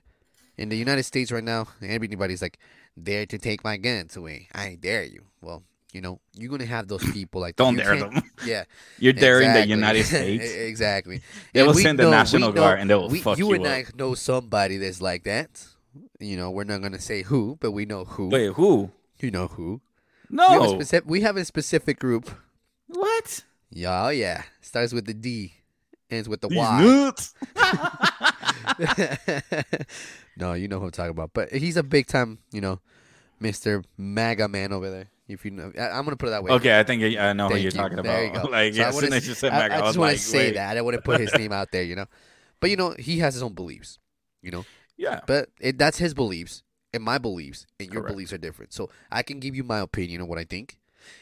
in the United States right now, everybody's like, dare to take my guns away. I dare you. Well, you know, you're going to have those people like Don't dare them. Yeah. You're daring exactly. the United States. Exactly. They and will send know, the National Guard know, and they will we, fuck you up. You and I know somebody that's like that. You know, we're not going to say who, but we know who. Wait, who? You know who. No. We have a specific, we have a specific group. What? Yeah, oh yeah. Starts with the D. Ends with the These Y. Nuts. No, you know who I'm talking about. But he's a big time, you know, Mister MAGA man over there. If you know, I, I'm gonna put it that way. Okay, I think I know Thank who you're you. talking there about. You like, so as soon as you said MAGA, I, I, I just want like, to say wait. that. I want to put his name out there, you know. But you know, he has his own beliefs, you know. Yeah. But it, that's his beliefs and my beliefs and your Correct. beliefs are different. So I can give you my opinion on what I think,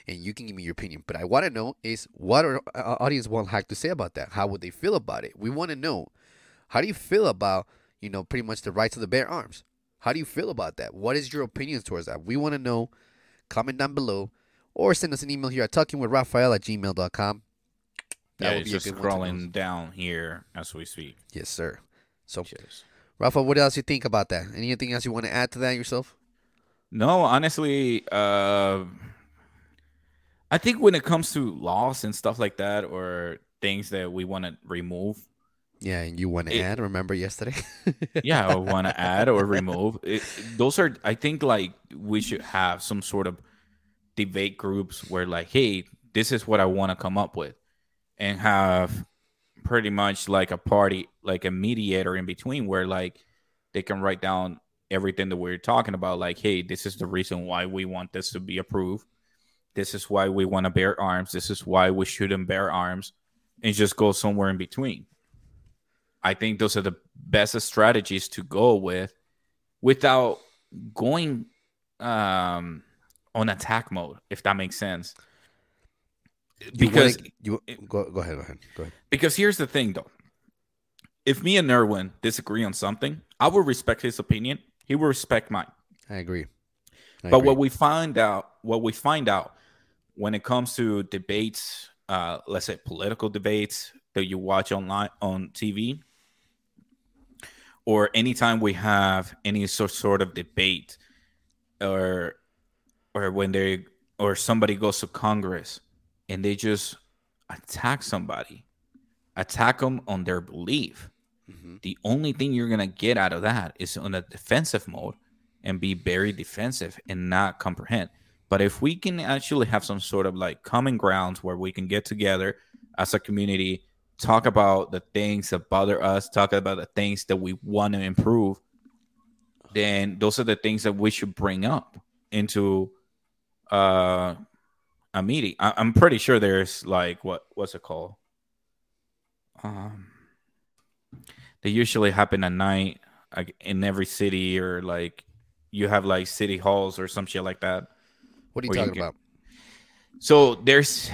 and you can give me your opinion. But I want to know is what our, our audience will have to say about that. How would they feel about it? We want to know. How do you feel about, you know, pretty much the rights of the bear arms? How do you feel about that? What is your opinions towards that? We want to know. Comment down below or send us an email here at talking with Rafael at gmail dot com. That yeah, would be just a good scrolling down here as we speak. Yes, sir. So, Cheers. Rafa, what else you think about that? Anything else you want to add to that yourself? No, honestly, uh, I think when it comes to laws and stuff like that or things that we want to remove, yeah, and you want to it, add, remember yesterday? Yeah, I want to add or remove. It, those are, I think, like, we should have some sort of debate groups where, like, hey, this is what I want to come up with. And have pretty much, like, a party, like, a mediator in between where, like, they can write down everything that we're talking about. Like, hey, this is the reason why we want this to be approved. This is why we want to bear arms. This is why we shouldn't bear arms. And just go somewhere in between. I think those are the best strategies to go with without going um, on attack mode, if that makes sense. Because you, wanna, you go, go ahead, go ahead, go ahead. Because here's the thing, though. If me and Irwin disagree on something, I will respect his opinion. He will respect mine. I agree. I but agree. what we find out, what we find out when it comes to debates, uh, let's say political debates that you watch online on T V, or anytime we have any sort of debate, or or when they or somebody goes to Congress and they just attack somebody, attack them on their belief. Mm-hmm. The only thing you're going to get out of that is on a defensive mode and be very defensive and not comprehend. But if we can actually have some sort of like common grounds where we can get together as a community, talk about the things that bother us, talk about the things that we want to improve, then those are the things that we should bring up into uh, a meeting. I- I'm pretty sure there's like, what what's it called? Um, they usually happen at night, like in every city, or like you have like city halls or some shit like that. What are you talking you about? So there's,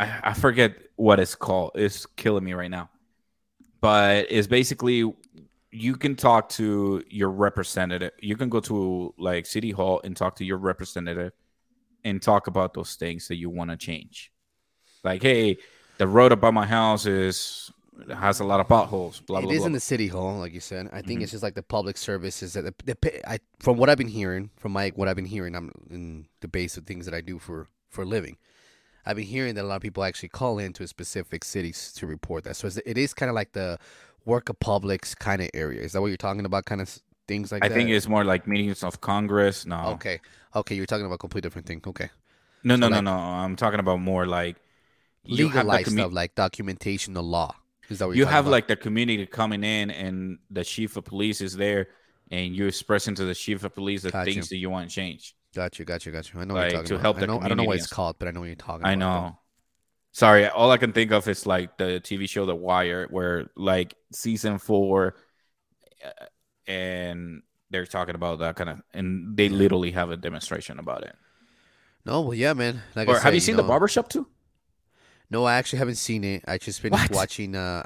I, I forget what it's called. It's killing me right now, but it's basically you can talk to your representative. You can go to like city hall and talk to your representative and talk about those things that you want to change. Like, hey, the road above my house is has a lot of potholes. Blah, it blah, isn't blah. The city hall, like you said. I think mm-hmm. it's just like the public services that the, the I from what I've been hearing from my what I've been hearing. I'm in the base of things that I do for for a living. I've been hearing that a lot of people actually call into specific cities to report that. So it's, it is kind of like the work of publics kind of area. Is that what you're talking about? Kind of things like I that. I think it's more like meetings of Congress. No. Okay. Okay. You're talking about a completely different thing. Okay. No, so no, like, no, no. I'm talking about more like. Legalized commu- stuff like documentation, the law. Is that what you have about? Like the community coming in, and the chief of police is there, and you're expressing to the chief of police the got things you. that you want to change. Got you, got you, got you. I know like, what you're talking to about. Help the I, know, I don't know what it's called, but I know what you're talking I about. I know. Sorry, all I can think of is like the T V show The Wire, where like season four, uh, and they're talking about that kind of, and they literally have a demonstration about it. No, well, yeah, man. Like or I said, have you seen you know, The Barbershop too? No, I actually haven't seen it. I just finished what? watching. Uh,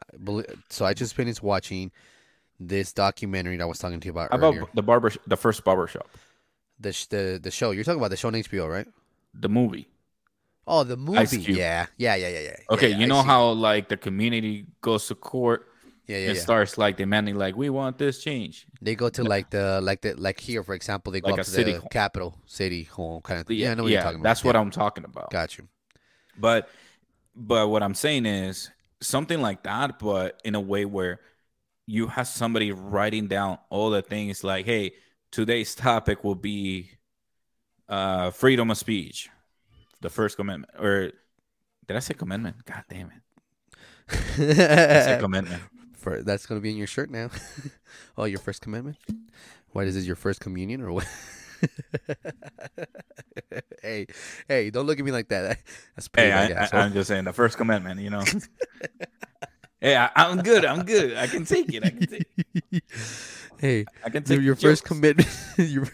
so I just finished watching this documentary that I was talking to you about. How earlier. About the barber, the first barbershop, the sh- the the show. You're talking about the show on H B O, right? The movie. Oh, the movie. Yeah, yeah, yeah, yeah, yeah. Okay, yeah, yeah, you know how like the community goes to court. Yeah, yeah. It yeah. starts like demanding, like we want this change. They go to yeah. like the like the like here, for example, they go like up to city the home. capital city home kind of thing. Yeah, yeah, I know what yeah, you're talking about. That's yeah. what I'm talking about. Got you. But. But what I'm saying is something like that, but in a way where you have somebody writing down all the things like, hey, today's topic will be uh, freedom of speech, the first commandment. Or did I say commandment? God damn it. I said commandment. For, that's going to be in your shirt now. Oh, your first commandment? What is this, your first communion or what? hey, hey! Don't look at me like that. That's hey, I, I, I'm just saying the first commandment, you know. hey, I, I'm good. I'm good. I can take it. I can take. It. Hey, I can take your, your first commitment. your...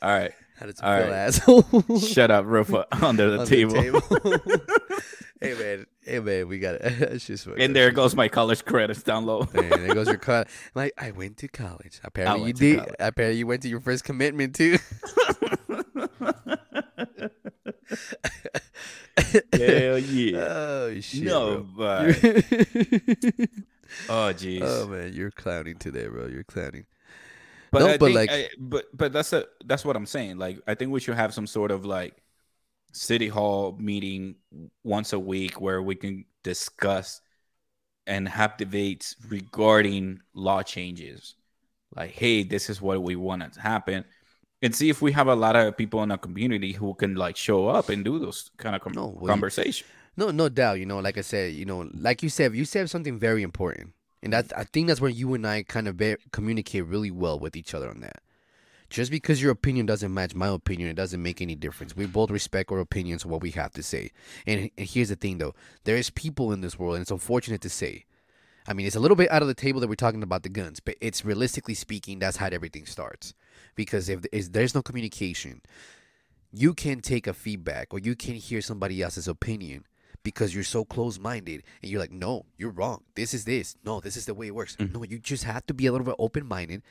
All right. How did you All feel, right. asshole? Shut up, Rufa, under the under table. The table. Hey man, hey man, we got it. Just and there goes my college credits down low. Hey, there goes your college. Like I went to college. Apparently you did. College. Apparently you went to your first commitment too. Hell yeah! Oh shit! No, bro. But oh jeez. Oh man, you're clowning today, bro. You're clowning. But no, I but think, like, I, but but that's a that's what I'm saying. Like I think we should have some sort of like. City hall meeting once a week where we can discuss and have debates regarding law changes. Like, hey, this is what we want to happen, and see if we have a lot of people in our community who can like show up and do those kind of com- no, well, conversation. You, no, no doubt. You know, like I said, you know, like you said, you said something very important, and that I think that's where you and I kind of be- communicate really well with each other on that. Just because your opinion doesn't match my opinion, it doesn't make any difference. We both respect our opinions and what we have to say. And, and here's the thing, though. There is people in this world, and it's unfortunate to say. I mean, it's a little bit out of the table that we're talking about the guns, but it's realistically speaking, that's how everything starts. Because if, if there's no communication, you can take a feedback or you can hear somebody else's opinion because you're so close-minded and you're like, no, you're wrong. This is this. No, this is the way it works. Mm-hmm. No, you just have to be a little bit open-minded.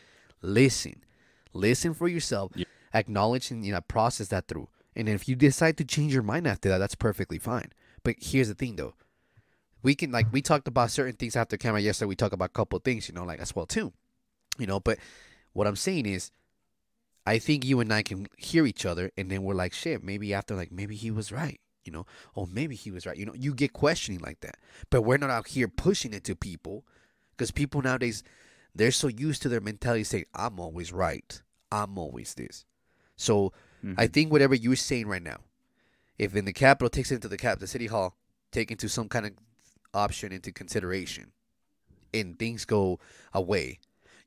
Listen. Listen for yourself, yeah. Acknowledge and, you know, process that through. And if you decide to change your mind after that, that's perfectly fine. But here's the thing, though. We can, like, we talked about certain things after camera yesterday. We talked about a couple of things, you know, like as well, too. You know, but what I'm saying is, I think you and I can hear each other, and then we're like, shit, maybe after, like, maybe he was right, you know, or maybe he was right. You know, you get questioning like that. But we're not out here pushing it to people because people nowadays, they're so used to their mentality saying, I'm always right. I'm always this. So mm-hmm. I think whatever you're saying right now, if in the Capitol takes it into the cap, the City Hall, take into some kind of option into consideration and things go away,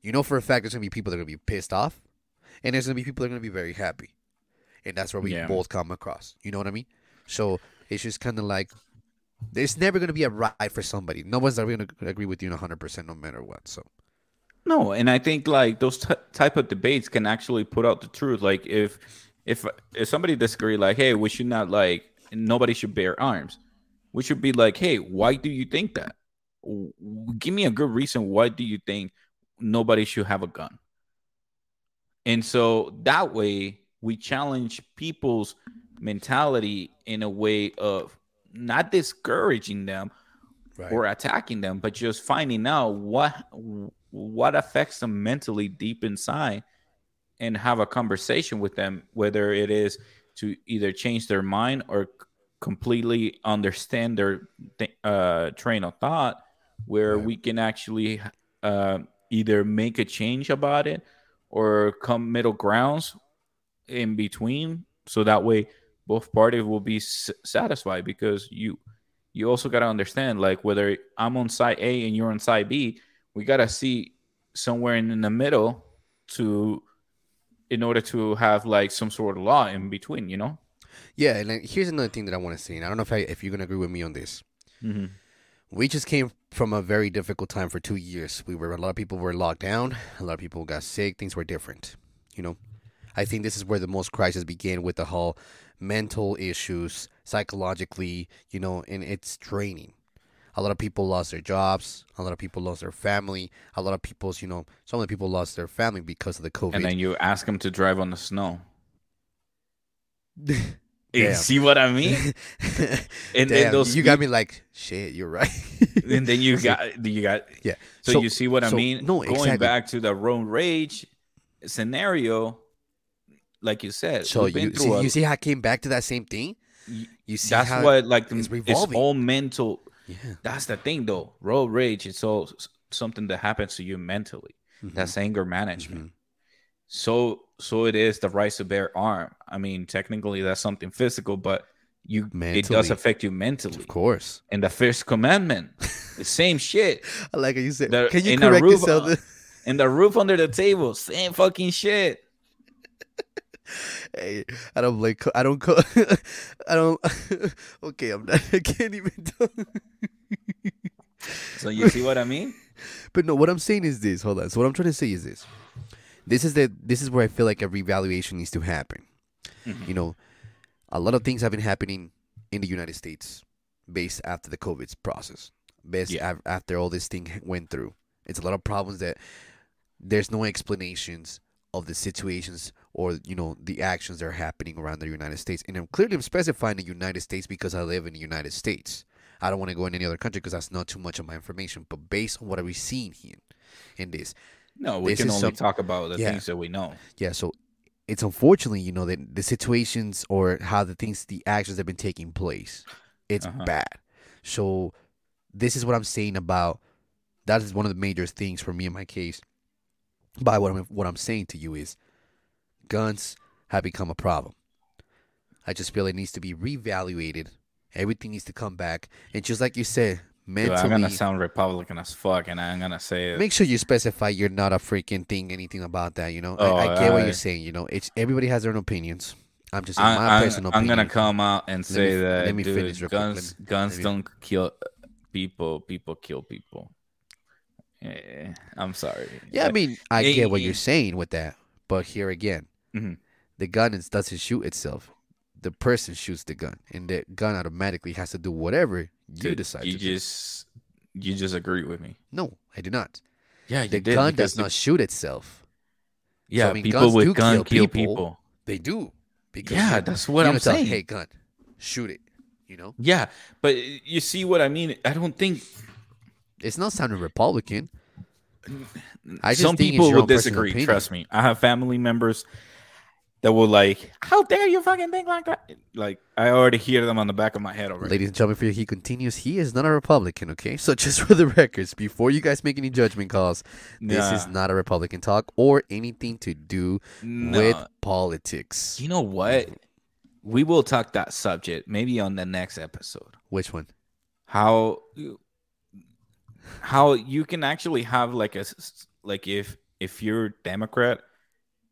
you know for a fact there's going to be people that are going to be pissed off and there's going to be people that are going to be very happy. And that's where we yeah. both come across. You know what I mean? So it's just kind of like there's never going to be a right for somebody. No one's ever going to agree with you one hundred percent no matter what. So. No, and I think like those t- type of debates can actually put out the truth. Like if if if somebody disagrees, like, hey, we should not like nobody should bear arms. We should be like, hey, why do you think that? Give me a good reason. Why do you think nobody should have a gun? And so that way we challenge people's mentality in a way of not discouraging them right. or attacking them, but just finding out what. what affects them mentally deep inside and have a conversation with them, whether it is to either change their mind or completely understand their th- uh, train of thought where right. we can actually uh, either make a change about it or come middle grounds in between. So that way both parties will be s- satisfied because you, you also got to understand, like whether I'm on side A and you're on side B, we gotta see somewhere in the middle to, in order to have like some sort of law in between, you know? Yeah, and like, here's another thing that I want to say, and I don't know if I, if you're gonna agree with me on this. Mm-hmm. We just came from a very difficult time for two years. We were a lot of people were locked down, a lot of people got sick, things were different, you know. I think this is where the most crisis began with the whole mental issues, psychologically, you know, and it's draining. A lot of people lost their jobs. A lot of people lost their family. A lot of people's, you know, so many people lost their family because of the COVID. And then you ask them to drive on the snow. You see what I mean? And then those you got me like, shit, you're right. And then you got, you got, yeah. So, so you see what so, I mean? No, Going exactly. back to the road rage scenario, like you said. So you see, a, you see how I came back to that same thing? You, you see that's how what, like, it's, it's all mental. Yeah, that's the thing, though. Road rage is all something that happens to you mentally. Mm-hmm. That's anger management. Mm-hmm. So so it is the right to bear arm. I mean, technically, that's something physical, but you mentally. It does affect you mentally. Of course. And the first commandment, the same shit. I like it. You said, the, can you correct roof, yourself? Uh, and the roof under the table, same fucking shit. Hey, I don't like. Co- I don't. Co- I don't. Okay, I'm not. I can't even. So you see what I mean? But no, what I'm saying is this. Hold on. So what I'm trying to say is this. This is the. This is where I feel like a revaluation needs to happen. Mm-hmm. You know, a lot of things have been happening in the United States, based after the COVID process, based yeah. af- after all this thing went through. It's a lot of problems that there's no explanations of the situations or, you know, the actions that are happening around the United States. And I'm clearly specifying the United States because I live in the United States. I don't want to go in any other country because that's not too much of my information. But based on what are we seeing here in this? No, we this can only some, talk about the yeah, things that we know. Yeah, so it's unfortunately, you know, that the situations or how the things, the actions have been taking place, it's uh-huh. bad. So this is what I'm saying about, that is one of the major things for me in my case. By what I'm, what I'm saying to you is guns have become a problem. I just feel it needs to be reevaluated. Everything needs to come back. And just like you said, Mentally. Dude, I'm gonna sound Republican as fuck, and I'm gonna say it. Make sure you specify you're not a freaking thing, anything about that. You know, oh, I, I get I, what you're saying. You know, it's everybody has their own opinions. I'm just saying, I'm, my I'm, personal. I'm opinion. gonna come out and let say me, that. Let me dude, finish. Guns, me, guns me. don't kill people. People kill people. Yeah, I'm sorry. Yeah, but, I mean, I yeah, get what yeah. you're saying with that, but here again, mm-hmm. the gun is, doesn't shoot itself. The person shoots the gun, and the gun automatically has to do whatever. You Dude, decide. You to just, do. you just agree with me. No, I do not. Yeah, you the did, gun does not shoot itself. Yeah, so, I mean, people guns with do gun kill, kill people. people. They do. Because yeah, that's what I'm saying. Tell, hey, gun, shoot it. You know. Yeah, but you see what I mean. I don't think it's not sounding Republican. I just Some think people will disagree. Trust me. I have family members that will like, how dare you fucking think like that? Like, I already hear them on the back of my head already. Ladies and gentlemen, for you, he continues, he is not a Republican, okay? So just for the records, before you guys make any judgment calls, nah. this is not a Republican talk or anything to do nah. with politics. You know what? We will talk that subject maybe on the next episode. Which one? How how you can actually have like a, like if if you're Democrat,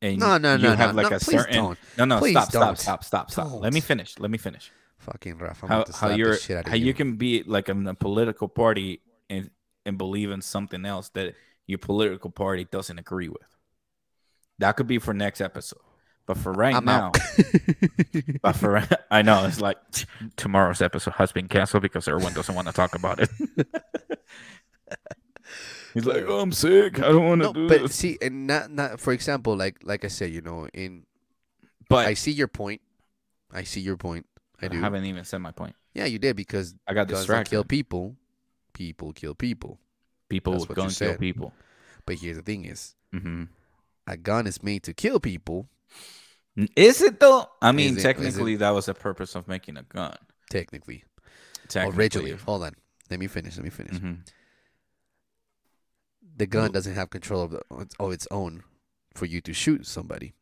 And no, no, you no, have no, like no, a please certain... don't. No, no, please stop, don't. stop, stop, stop, stop. Let me finish. Let me finish. Fucking rough. I'm how, how, you're, shit out of how you. you can be like in a political party and, and believe in something else that your political party doesn't agree with. That could be for next episode. But for right I'm now... but for right, I know, it's like tomorrow's episode has been canceled because Irwin doesn't want to talk about it. He's like, oh, I'm sick. I don't want to no, do but this. But see, and not, not for example, like like I said, you know, in. But I see your point. I see your point. I do. I haven't even said my point. Yeah, you did because I got distracted. Kill people, people kill people. People with guns kill people. But here's the thing: is mm-hmm. a gun is made to kill people. Is it though? I mean, it, technically, that was the purpose of making a gun. Technically. Technically. Originally, hold on. Let me finish. Let me finish. Mm-hmm. The gun doesn't have control of, the, of its own for you to shoot somebody.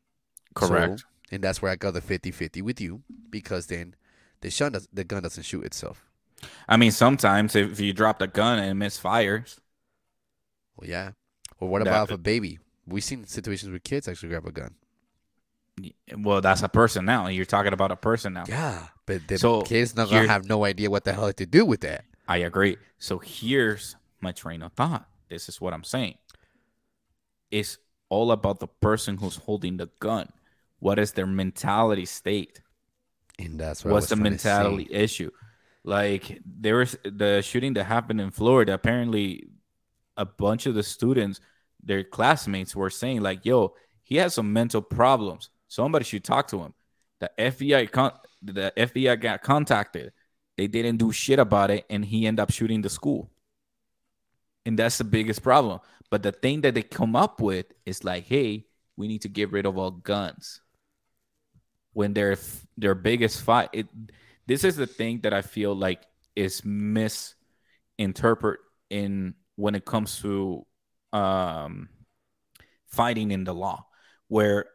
Correct. So, and that's where I got the fifty-fifty with you because then the, shun does, the gun doesn't shoot itself. I mean, sometimes if you drop the gun and it misfires. Well, yeah. Or what about that, if a baby? We've seen situations where kids actually grab a gun. Well, that's a person now. You're talking about a person now. Yeah. But the so kids not gonna have no idea what the hell to do with that. I agree. So here's my train of thought. This is what I'm saying. It's all about the person who's holding the gun. What is their mentality state? And that's what what's the mentality issue? Like there was the shooting that happened in Florida. Apparently, a bunch of the students, their classmates, were saying like, "Yo, he has some mental problems. Somebody should talk to him." The F B I, con- the F B I got contacted. They didn't do shit about it, and he ended up shooting the school. And that's the biggest problem. But the thing that they come up with is like, hey, we need to get rid of all guns. When their their biggest fight, it, this is the thing that I feel like is misinterpreted in when it comes to um, fighting in the law, where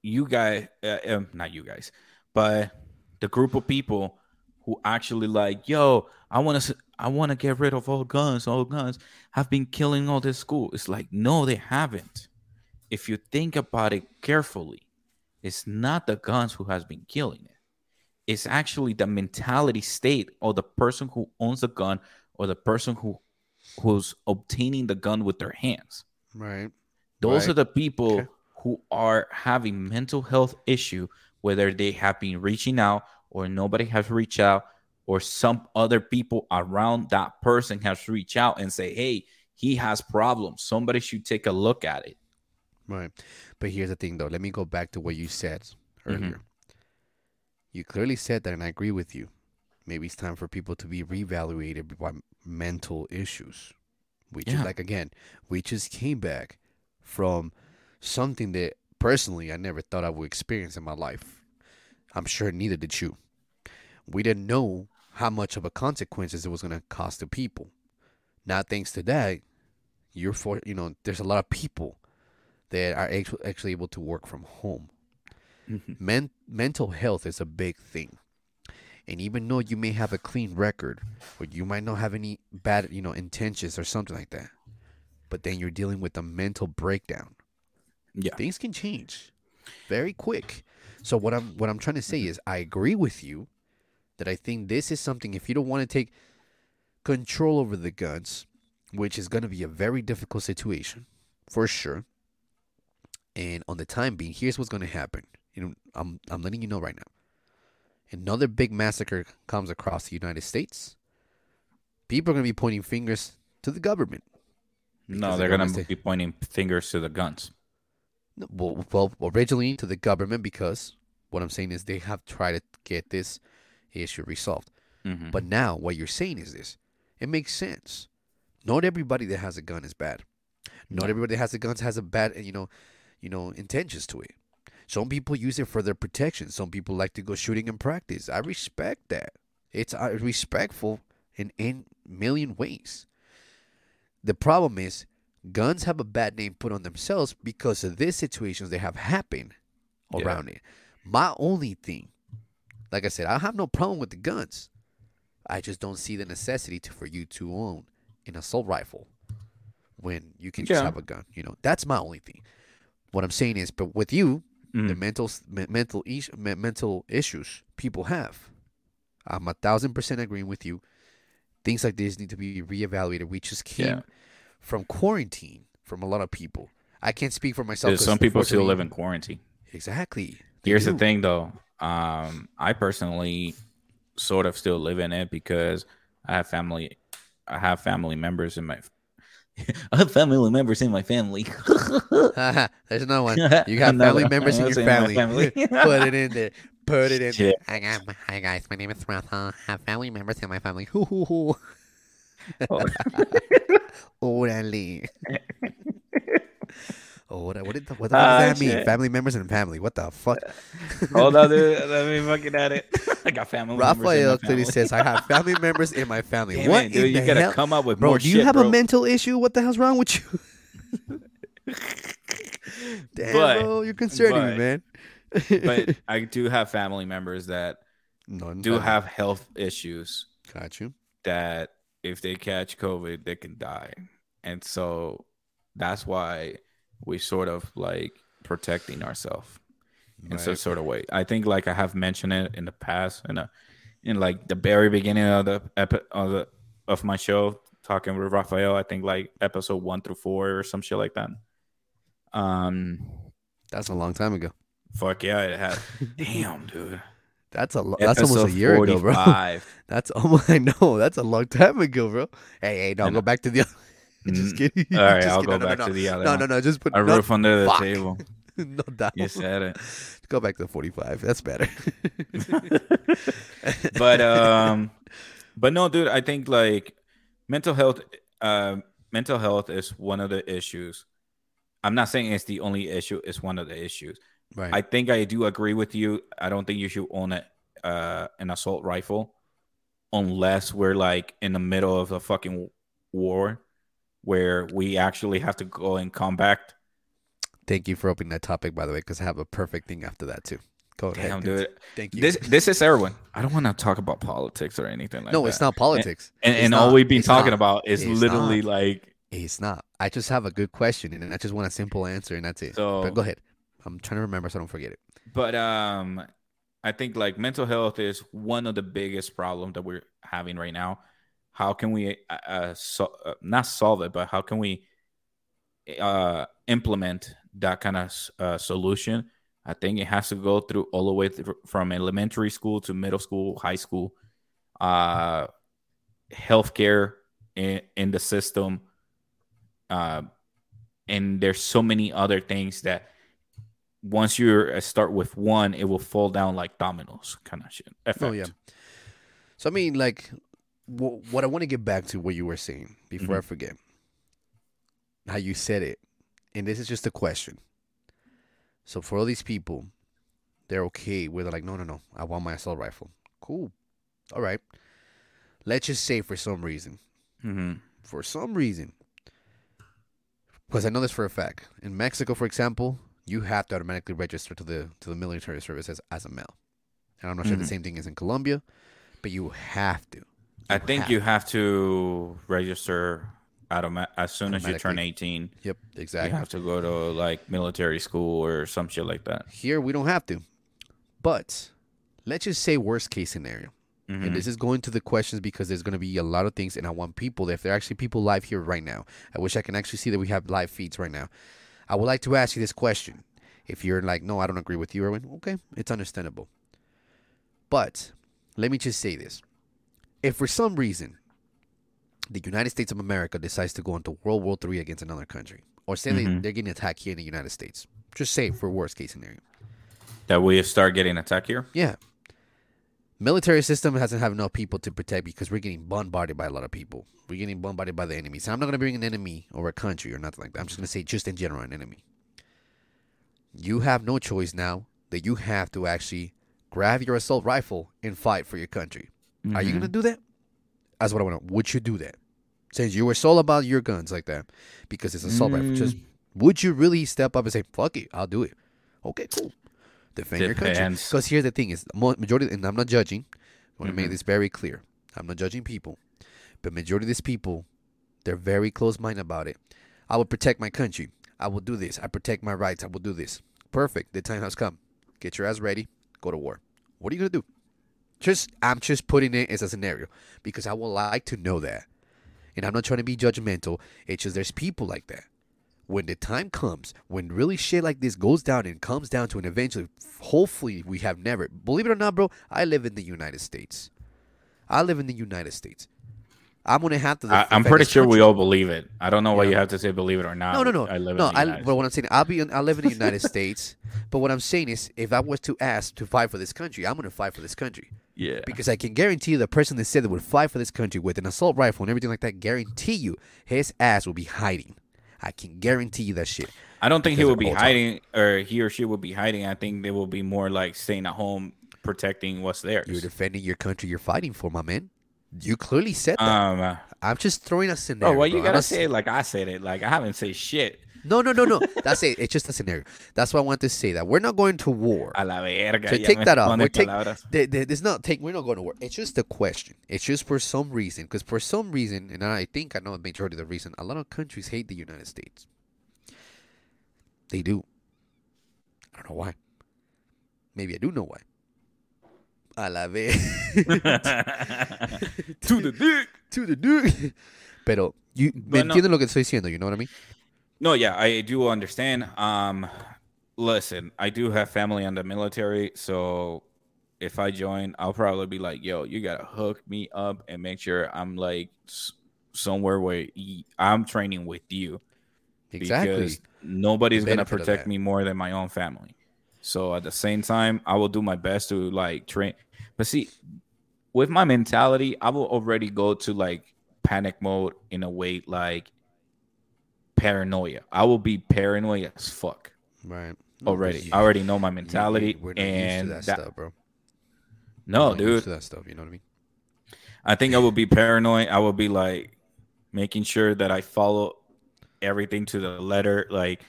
you guys, uh, um, not you guys, but the group of people who actually like, yo, I want to. I want to get rid of all guns. All guns have been killing all this school. It's like, no, they haven't. If you think about it carefully, it's not the guns who has been killing it. It's actually the mentality state of the person who owns the gun or the person who who's obtaining the gun with their hands. Right. Those right. are the people okay. who are having mental health issue, whether they have been reaching out or nobody has reached out. Or some other people around that person has reached out and say, hey, he has problems. Somebody should take a look at it. Right. But here's the thing, though. Let me go back to what you said earlier. Mm-hmm. You clearly said that, and I agree with you. Maybe it's time for people to be reevaluated by mental issues. Which yeah. is like, again, we just came back from something that personally I never thought I would experience in my life. I'm sure neither did you. We didn't know how much of a consequences it was going to cost the people. Now, thanks to that, you're for you know, there's a lot of people that are actually able to work from home. Mm-hmm. Men- mental health is a big thing. And even though you may have a clean record, or you might not have any bad, you know, intentions or something like that, but then you're dealing with a mental breakdown. Yeah, things can change very quick. So what I'm what I'm trying to say is I agree with you that I think this is something, if you don't want to take control over the guns, which is going to be a very difficult situation for sure. And on the time being, here's what's going to happen. You know, I'm I'm letting you know right now. Another big massacre comes across the United States. People are going to be pointing fingers to the government. No, they're the going to be pointing fingers to the guns. Well, well, originally to the government, because what I'm saying is they have tried to get this issue resolved. Mm-hmm. But now what you're saying is this. It makes sense. Not everybody that has a gun is bad. Not everybody that has a gun has a bad, you know, you know, intentions to it. Some people use it for their protection. Some people like to go shooting in practice. I respect that. It's respectful in a million ways. The problem is guns have a bad name put on themselves because of these situations that have happened around yeah. it. My only thing, like I said, I have no problem with the guns. I just don't see the necessity to, for you to own an assault rifle when you can yeah. just have a gun. You know, that's my only thing. What I'm saying is, but with you, mm. the mental me- mental is- me- mental issues people have, I'm a thousand percent agreeing with you. Things like this need to be reevaluated. We just came yeah. from quarantine from a lot of people. I can't speak for myself. Some people still live in quarantine. Exactly. Here's the thing, though. Um, I personally sort of still live in it because I have family. I have family members in my. I have family members in my family. There's no one. You got family members in your family. family. Put it in there. Put it in Shit. there. I got my, hi guys, my name is Rafael. I have family members in my family. Hoo hoo hoo. Orally. Oh, what, what, did, what the fuck uh, does that shit. mean? Family members and family. What the fuck? Hold on, dude. Let me fucking at it. I got family Rafael members in my family. Rafael says, I have family members in my family. Damn what it, dude, in you the gotta hell? Come up with bro, more do you shit, have bro. a mental issue? What the hell's wrong with you? Damn, but, bro. You're concerning but, me, man. But I do have family members that None do family. have health issues. Got you. That if they catch COVID, they can die. And so that's why... we sort of like protecting ourselves right. in some sort of way. I think, like I have mentioned it in the past, in a, in like the very beginning of the epi- of the of my show, talking with Rafael. I think like episode one through four or some shit like that. Um, that's a long time ago. Fuck yeah, it had. Damn, dude. That's a lo- that's almost a year forty-five ago, bro. That's almost I know. That's a long time ago, bro. Hey, hey, don't go know. back to the. Just kidding. All right, just I'll kidding. go no, back no, no. to the other. No, no, no. Just put a no, roof under fuck. the table. Not that you one. said it. Go back to forty-five. That's better. But um, but no, dude. I think like mental health. Uh, mental health is one of the issues. I'm not saying it's the only issue. It's one of the issues. Right. I think I do agree with you. I don't think you should own a uh an assault rifle, unless we're like in the middle of a fucking war. Where we actually have to go and combat. Thank you for opening that topic, by the way, because I have a perfect thing after that too. Go ahead. Damn, dude. Thank you. This this is Irwin. I don't want to talk about politics or anything like no, that. No, it's not politics. And and, and not, all we've been talking not, about is literally not, like it's not. I just have a good question and I just want a simple answer and that's it. So, but go ahead. I'm trying to remember so I don't forget it. But um, I think like mental health is one of the biggest problems that we're having right now. How can we uh, so, uh, not solve it, but how can we uh, implement that kind of uh, solution? I think it has to go through all the way through, from elementary school to middle school, high school, uh, healthcare in, in the system. Uh, and there's so many other things that once you start with one, it will fall down like dominoes kind of shit. Effect. Oh, yeah. So, I mean, like... what I want to get back to what you were saying before mm-hmm. I forget how you said it. And this is just a question. So for all these people, they're okay with like, no, no, no. I want my assault rifle. Cool. All right. Let's just say for some reason, mm-hmm. for some reason, because I know this for a fact. In Mexico, for example, you have to automatically register to the to the military service as, as a male. And I'm not sure mm-hmm. the same thing is in Colombia, but you have to. You I think have you to. have to register automa- as soon as you turn eighteen. Yep, exactly. You have to go to like military school or some shit like that. Here, we don't have to. But let's just say worst case scenario. Mm-hmm. And this is going to the questions because there's going to be a lot of things. And I want people, if there are actually people live here right now, I wish I can actually see that we have live feeds right now. I would like to ask you this question. If you're like, no, I don't agree with you, Irwin, okay, it's understandable. But let me just say this. If for some reason the United States of America decides to go into World War Three against another country, or say mm-hmm. they, they're getting attacked here in the United States, just say for worst case scenario. That we start getting attacked here? Yeah. Military system hasn't have enough people to protect because we're getting bombarded by a lot of people. We're getting bombarded by the enemy. So I'm not going to bring an enemy or a country or nothing like that. I'm just going to say just in general an enemy. You have no choice now that you have to actually grab your assault rifle and fight for your country. Mm-hmm. Are you going to do that? That's what I want to know. Would you do that? Since you were so about your guns like that because it's assault mm. rifle. Just would you really step up and say, fuck it, I'll do it? Okay, cool. Defend Depends. your country. Because here's the thing is majority, and I'm not judging. I want to mm-hmm. make this very clear. I'm not judging people, but majority of these people, they're very close-minded about it. I will protect my country. I will do this. I protect my rights. I will do this. Perfect. The time has come. Get your ass ready. Go to war. What are you gonna do? Just I'm just putting it as a scenario because I would like to know that, and I'm not trying to be judgmental. It's just there's people like that. When the time comes, when really shit like this goes down and comes down to an eventually, hopefully we have never. Believe it or not, bro, I live in the United States. I live in the United States. I'm going to have to. I, I'm pretty sure country. we all believe it. I don't know why yeah. you have to say believe it or not. No, no, no. I live no, in the I, United But what I'm saying, I'll be in, I live in the United States. But what I'm saying is if I was to ask to fight for this country, I'm going to fight for this country. Yeah. Because I can guarantee you the person that said that would fight for this country with an assault rifle and everything like that, guarantee you his ass will be hiding. I can guarantee you that shit. I don't think he will be hiding, or he or she will be hiding. I think they will be more like staying at home, protecting what's theirs. You're defending your country you're fighting for, my man. You clearly said that. Um, uh, I'm just throwing a scenario. Oh, well, you got to say it like I said it. Like, I haven't said shit. No, no, no, no. That's it. It's just a scenario. That's why I want to say that. We're not going to war. A la verga. So take that off. We're, take, they, they, there's not take, we're not going to war. It's just a question. It's just for some reason. Because for some reason, and I think I know the majority of the reason, a lot of countries hate the United States. They do. I don't know why. Maybe I do know why. A la verga. To the dick. To the dick. Pero, you, ¿me entiendes lo que estoy diciendo? You know what I mean? No, yeah, I do understand. Um, listen, I do have family in the military, so if I join, I'll probably be like, yo, you got to hook me up and make sure I'm like somewhere where I'm training with you. Exactly. Because nobody's going to protect me more than my own family. So at the same time, I will do my best to like train. But see, with my mentality, I will already go to like panic mode in a way like, paranoia. I will be paranoid as fuck. Right. Already. You, I already know my mentality. We're not and used to that, that stuff, bro. No, we're dude. Used to that stuff, you know what I mean? I think I will be paranoid. I will be like making sure that I follow everything to the letter. Like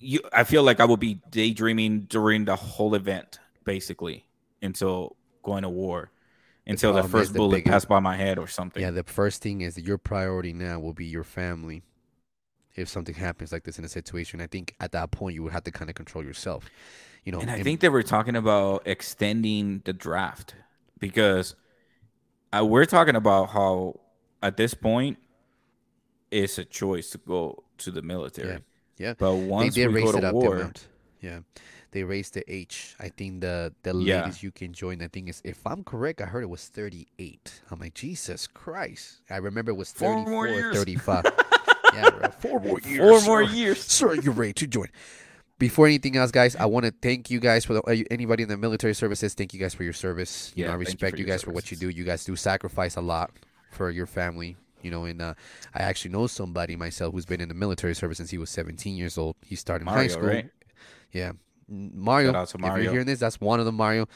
you I feel like I will be daydreaming during the whole event, basically, until going to war. Until the, the first the bullet biggest, passed by my head or something. Yeah, the first thing is that your priority now will be your family. If something happens like this in a situation, I think at that point you would have to kind of control yourself, you know. And I and- think they were talking about extending the draft because uh, we're talking about how at this point it's a choice to go to the military. Yeah, yeah. But once they, they we go to war, yeah, they raised the age. I think the the yeah. latest you can join. I think is if I'm correct, I heard it was thirty-eight. I'm like Jesus Christ. I remember it was thirty-four, thirty-five. Yeah, bro. Four more years. Four sir. more years. Sir, you're ready to join. Before anything else, guys, I want to thank you guys for the, anybody in the military services. Thank you guys for your service. You yeah, know, I respect you, you guys services. for what you do. You guys do sacrifice a lot for your family. You know, and uh, I actually know somebody myself who's been in the military service since he was seventeen years old. He started Mario, high school. Right? Yeah, Mario. Shout out to Mario. If you're hearing this, that's one of them. Mario,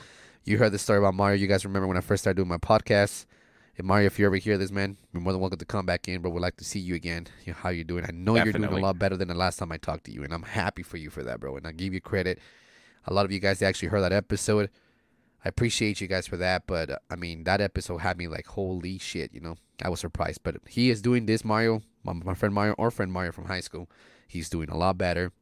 you heard the story about Mario. You guys remember when I first started doing my podcast. And Mario, if you ever hear this, man, you're more than welcome to come back in, but we'd like to see you again. You know, how you doing? I know Definitely. You're doing a lot better than the last time I talked to you, and I'm happy for you for that, bro. And I give you credit. A lot of you guys that actually heard that episode, I I appreciate you guys for that, but uh, I mean, that episode had me like, holy shit, you know, I was surprised. But he is doing this, Mario, my, my friend Mario, our friend Mario from high school. He's doing a lot better.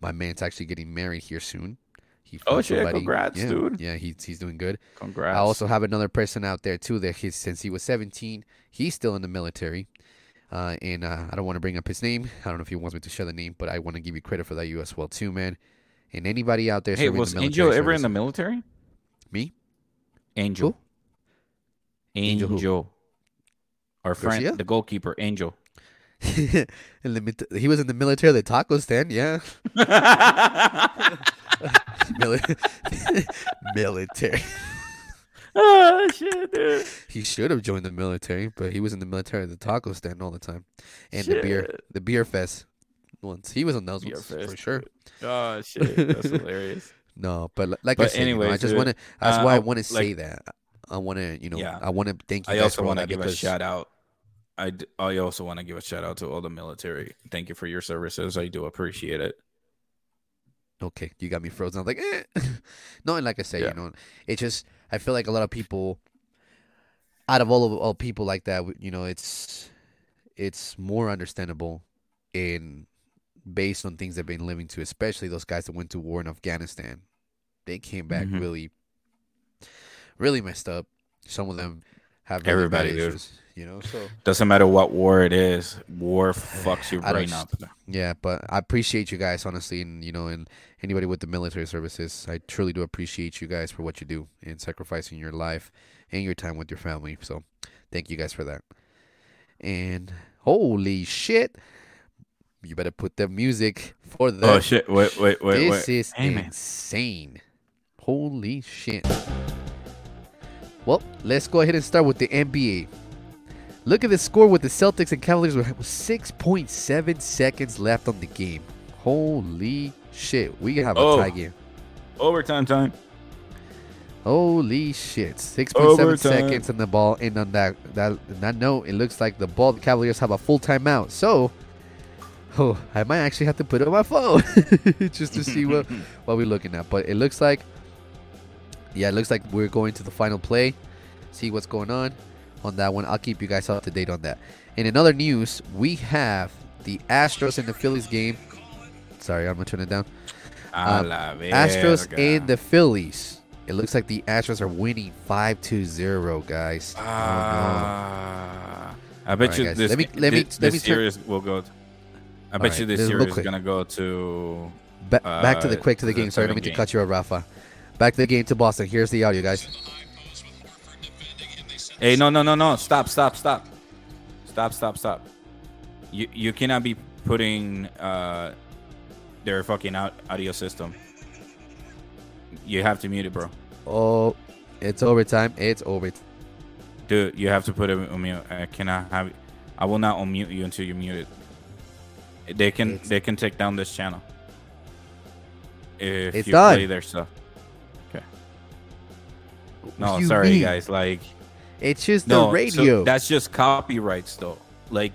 My man's actually getting married here soon. He oh, shit, somebody. Congrats, yeah, dude. Yeah, he, he's doing good. Congrats. I also have another person out there, too, that he, since he was seventeen, he's still in the military. Uh, and uh, I don't want to bring up his name. I don't know if he wants me to share the name, but I want to give you credit for that you as well, too, man. And anybody out there. Hey, was the Angel ever service, in the military? Me? Angel. Who? Angel. Angel. Who? Our friend, Garcia? The goalkeeper, Angel. He was in the military, the taco stand, yeah. Military. Oh, shit, dude. He should have joined the military, but he was in the military, the taco stand all the time. And shit. the beer the beer fest once. He was on those beer ones fest, for sure. Oh, shit. That's hilarious. No, but like but I said, anyways, you know, I just want to, that's uh, why I want to like, say that. I want to, you know, yeah. I want to thank you I guys also want to give because... a shout out. I, d- I also want to give a shout out to all the military. Thank you for your services. I do appreciate it. Okay, you got me frozen. I was like, eh. No, and like I said, yeah. you know, it just, I feel like a lot of people, out of all of all people like that, you know, it's it's more understandable in based on things they've been living to, especially those guys that went to war in Afghanistan. They came back mm-hmm. really, really messed up. Some of them have really everybody, dude. Issues. You know, so doesn't matter what war it is, war fucks your brain up. Yeah, but I appreciate you guys honestly, and you know, and anybody with the military services, I truly do appreciate you guys for what you do and sacrificing your life and your time with your family. So thank you guys for that. And holy shit, you better put the music for the oh shit, wait, wait, wait, this wait. is Amen. Insane. Holy shit. Well, let's go ahead and start with the N B A. Look at the score with the Celtics and Cavaliers with six point seven seconds left on the game. Holy shit. We have oh. a tie game. Overtime time. Holy shit. six point seven seconds on the ball. And on that, that, that note, it looks like the ball the Cavaliers have a full timeout. So, oh, I might actually have to put it on my phone just to see what, what we're looking at. But it looks like, yeah, it looks like we're going to the final play. See what's going on. On that one, I'll keep you guys up to date on that. And in other news, we have the Astros and the Phillies game. Sorry, I'm gonna turn it down. Um, Astros and the Phillies. It looks like the Astros are winning five to zero, guys. Uh, I, I bet right, you guys. This, let me, let me, this, let me this series will go. To, I bet right, you this series is gonna go to. Ba- uh, back to the quick to the, to the game. Sorry, let me to cut you off, Rafa. Back to the game to Boston. Here's the audio, guys. Hey, no, no, no, no. Stop, stop, stop. Stop, stop, stop. You you cannot be putting uh, their fucking out, audio system. You have to mute it, bro. Oh, it's overtime. It's overtime. Dude, you have to put it on mute. I cannot have it. I will not unmute you until you mute it. They can it's, they can take down this channel. If it's you done. Play their stuff. Okay. No, you sorry, mean? guys. Like... It's just no, the radio. So that's just copyrights, though. Like,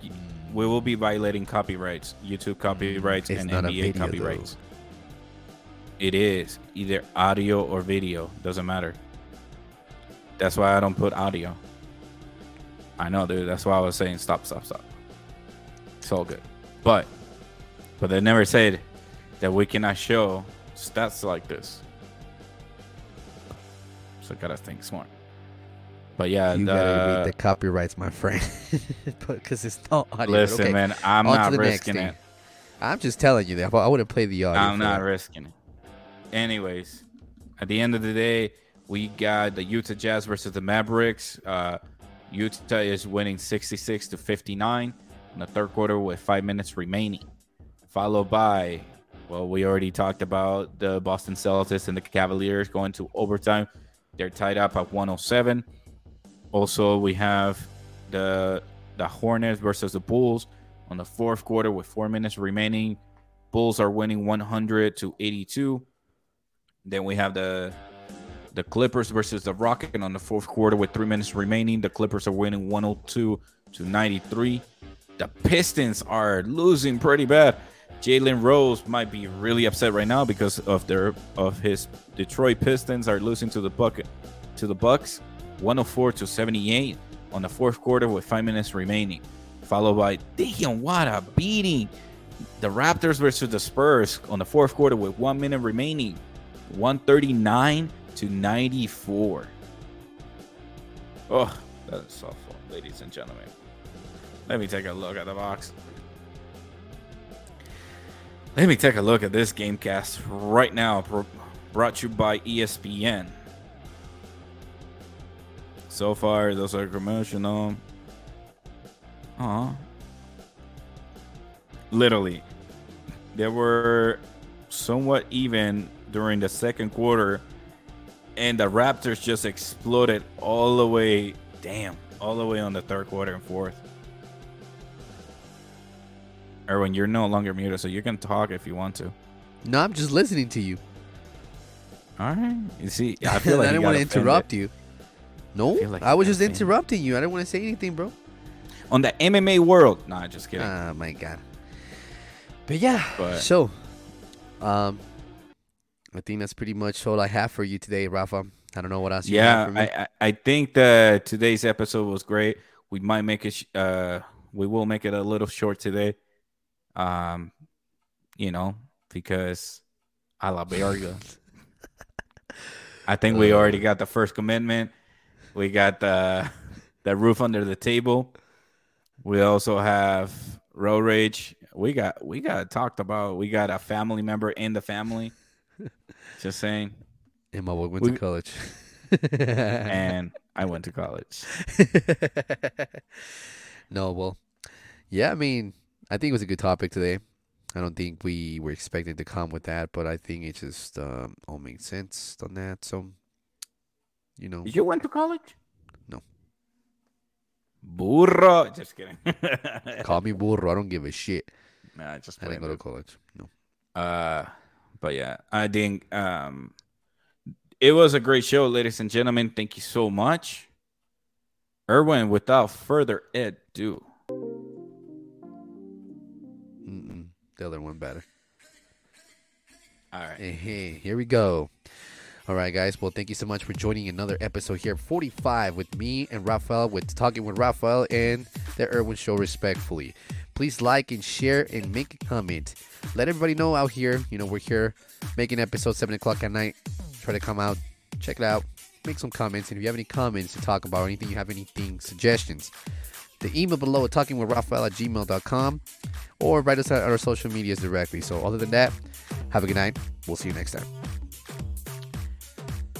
we will be violating copyrights, YouTube copyrights, it's and N B A video, copyrights. Though. It is either audio or video. Doesn't matter. That's why I don't put audio. I know, dude. That's why I was saying stop, stop, stop. It's all good. But, but they never said that we cannot show stats like this. So gotta think smart. But yeah, you the, gotta read the copyrights, my friend, because it's not audio. Listen, okay. man, I'm on not risking it. I'm just telling you that I wouldn't play the audio. I'm not that. risking it. Anyways, at the end of the day, we got the Utah Jazz versus the Mavericks. Uh, Utah is winning sixty-six to fifty-nine in the third quarter with five minutes remaining, followed by, well, we already talked about the Boston Celtics and the Cavaliers going to overtime. They're tied up at one oh seven. Also, we have the the Hornets versus the Bulls on the fourth quarter with four minutes remaining. Bulls are winning one hundred to eighty-two. Then we have the the Clippers versus the Rockets on the fourth quarter with three minutes remaining. The Clippers are winning one oh two to ninety-three. The Pistons are losing pretty bad. Jalen Rose might be really upset right now because of their of his Detroit Pistons are losing to the Buck to the Bucks, one oh four to seventy-eight on the fourth quarter with five minutes remaining. Followed by, damn, what a beating! The Raptors versus the Spurs on the fourth quarter with one minute remaining, one thirty-nine to ninety-four. Oh, that is awful, ladies and gentlemen. Let me take a look at the box. Let me take a look at this GameCast right now, brought to you by E S P N. So far, those are promotional. Aww. Literally, they were somewhat even during the second quarter, and the Raptors just exploded all the way, damn, all the way on the third quarter and fourth. Irwin, you're no longer muted, so you can talk if you want to. No, I'm just listening to you. All right. You see, I feel like I didn't want to interrupt you. No, I, like I was just interrupting you. I didn't want to say anything, bro. On the M M A world. Nah, just kidding. Oh, my God. But, yeah. But. So, um, I think that's pretty much all I have for you today, Rafa. I don't know what else yeah, you have for me. Yeah, I, I think that today's episode was great. We might make it sh- – uh, we will make it a little short today. Um, you know, because a la verga. I think we already got the first commitment. We got the the roof under the table. We also have road rage. We got we got talked about. We got a family member in the family. Just saying. And my boy went we, to college. And I went to college. No, well, yeah, I mean. I think it was a good topic today. I don't think we were expecting to come with that, but I think it just um, all makes sense on that. So, you know. You went to college? No. Burro. Just kidding. Call me burro. I don't give a shit. Nah, just I didn't go to college. No. Uh, but, yeah, I think um, it was a great show, ladies and gentlemen. Thank you so much. Irwin, without further ado. The other one better. All right. Hey, here we go. All right, guys. Well, thank you so much for joining another episode here. forty-five with me and Rafael with Talking with Rafael and the Irwin Show respectfully. Please like and share and make a comment. Let everybody know out here. You know, we're here making episodes seven o'clock at night. Try to come out. Check it out. Make some comments. And if you have any comments to talk about or anything, you have anything, suggestions, the email below at talking with Rafael at gmail dot com or write us on our social medias directly. So other than that, have a good night. We'll see you next time.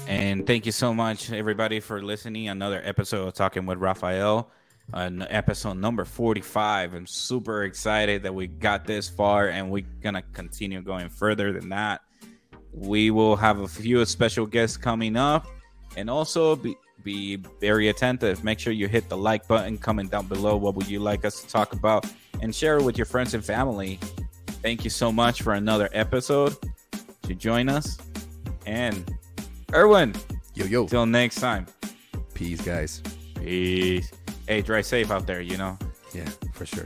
And thank you so much, everybody, for listening. Another episode of Talking with Rafael, uh, episode number forty-five. I'm super excited that we got this far, and we're going to continue going further than that. We will have a few special guests coming up, and also be Be very attentive. Make sure you hit the like button. Comment down below what would you like us to talk about, and share it with your friends and family. Thank you so much for another episode to join us. And Irwin, yo yo. Till next time. Peace, guys. Peace. Hey, drive safe out there. You know. Yeah, for sure.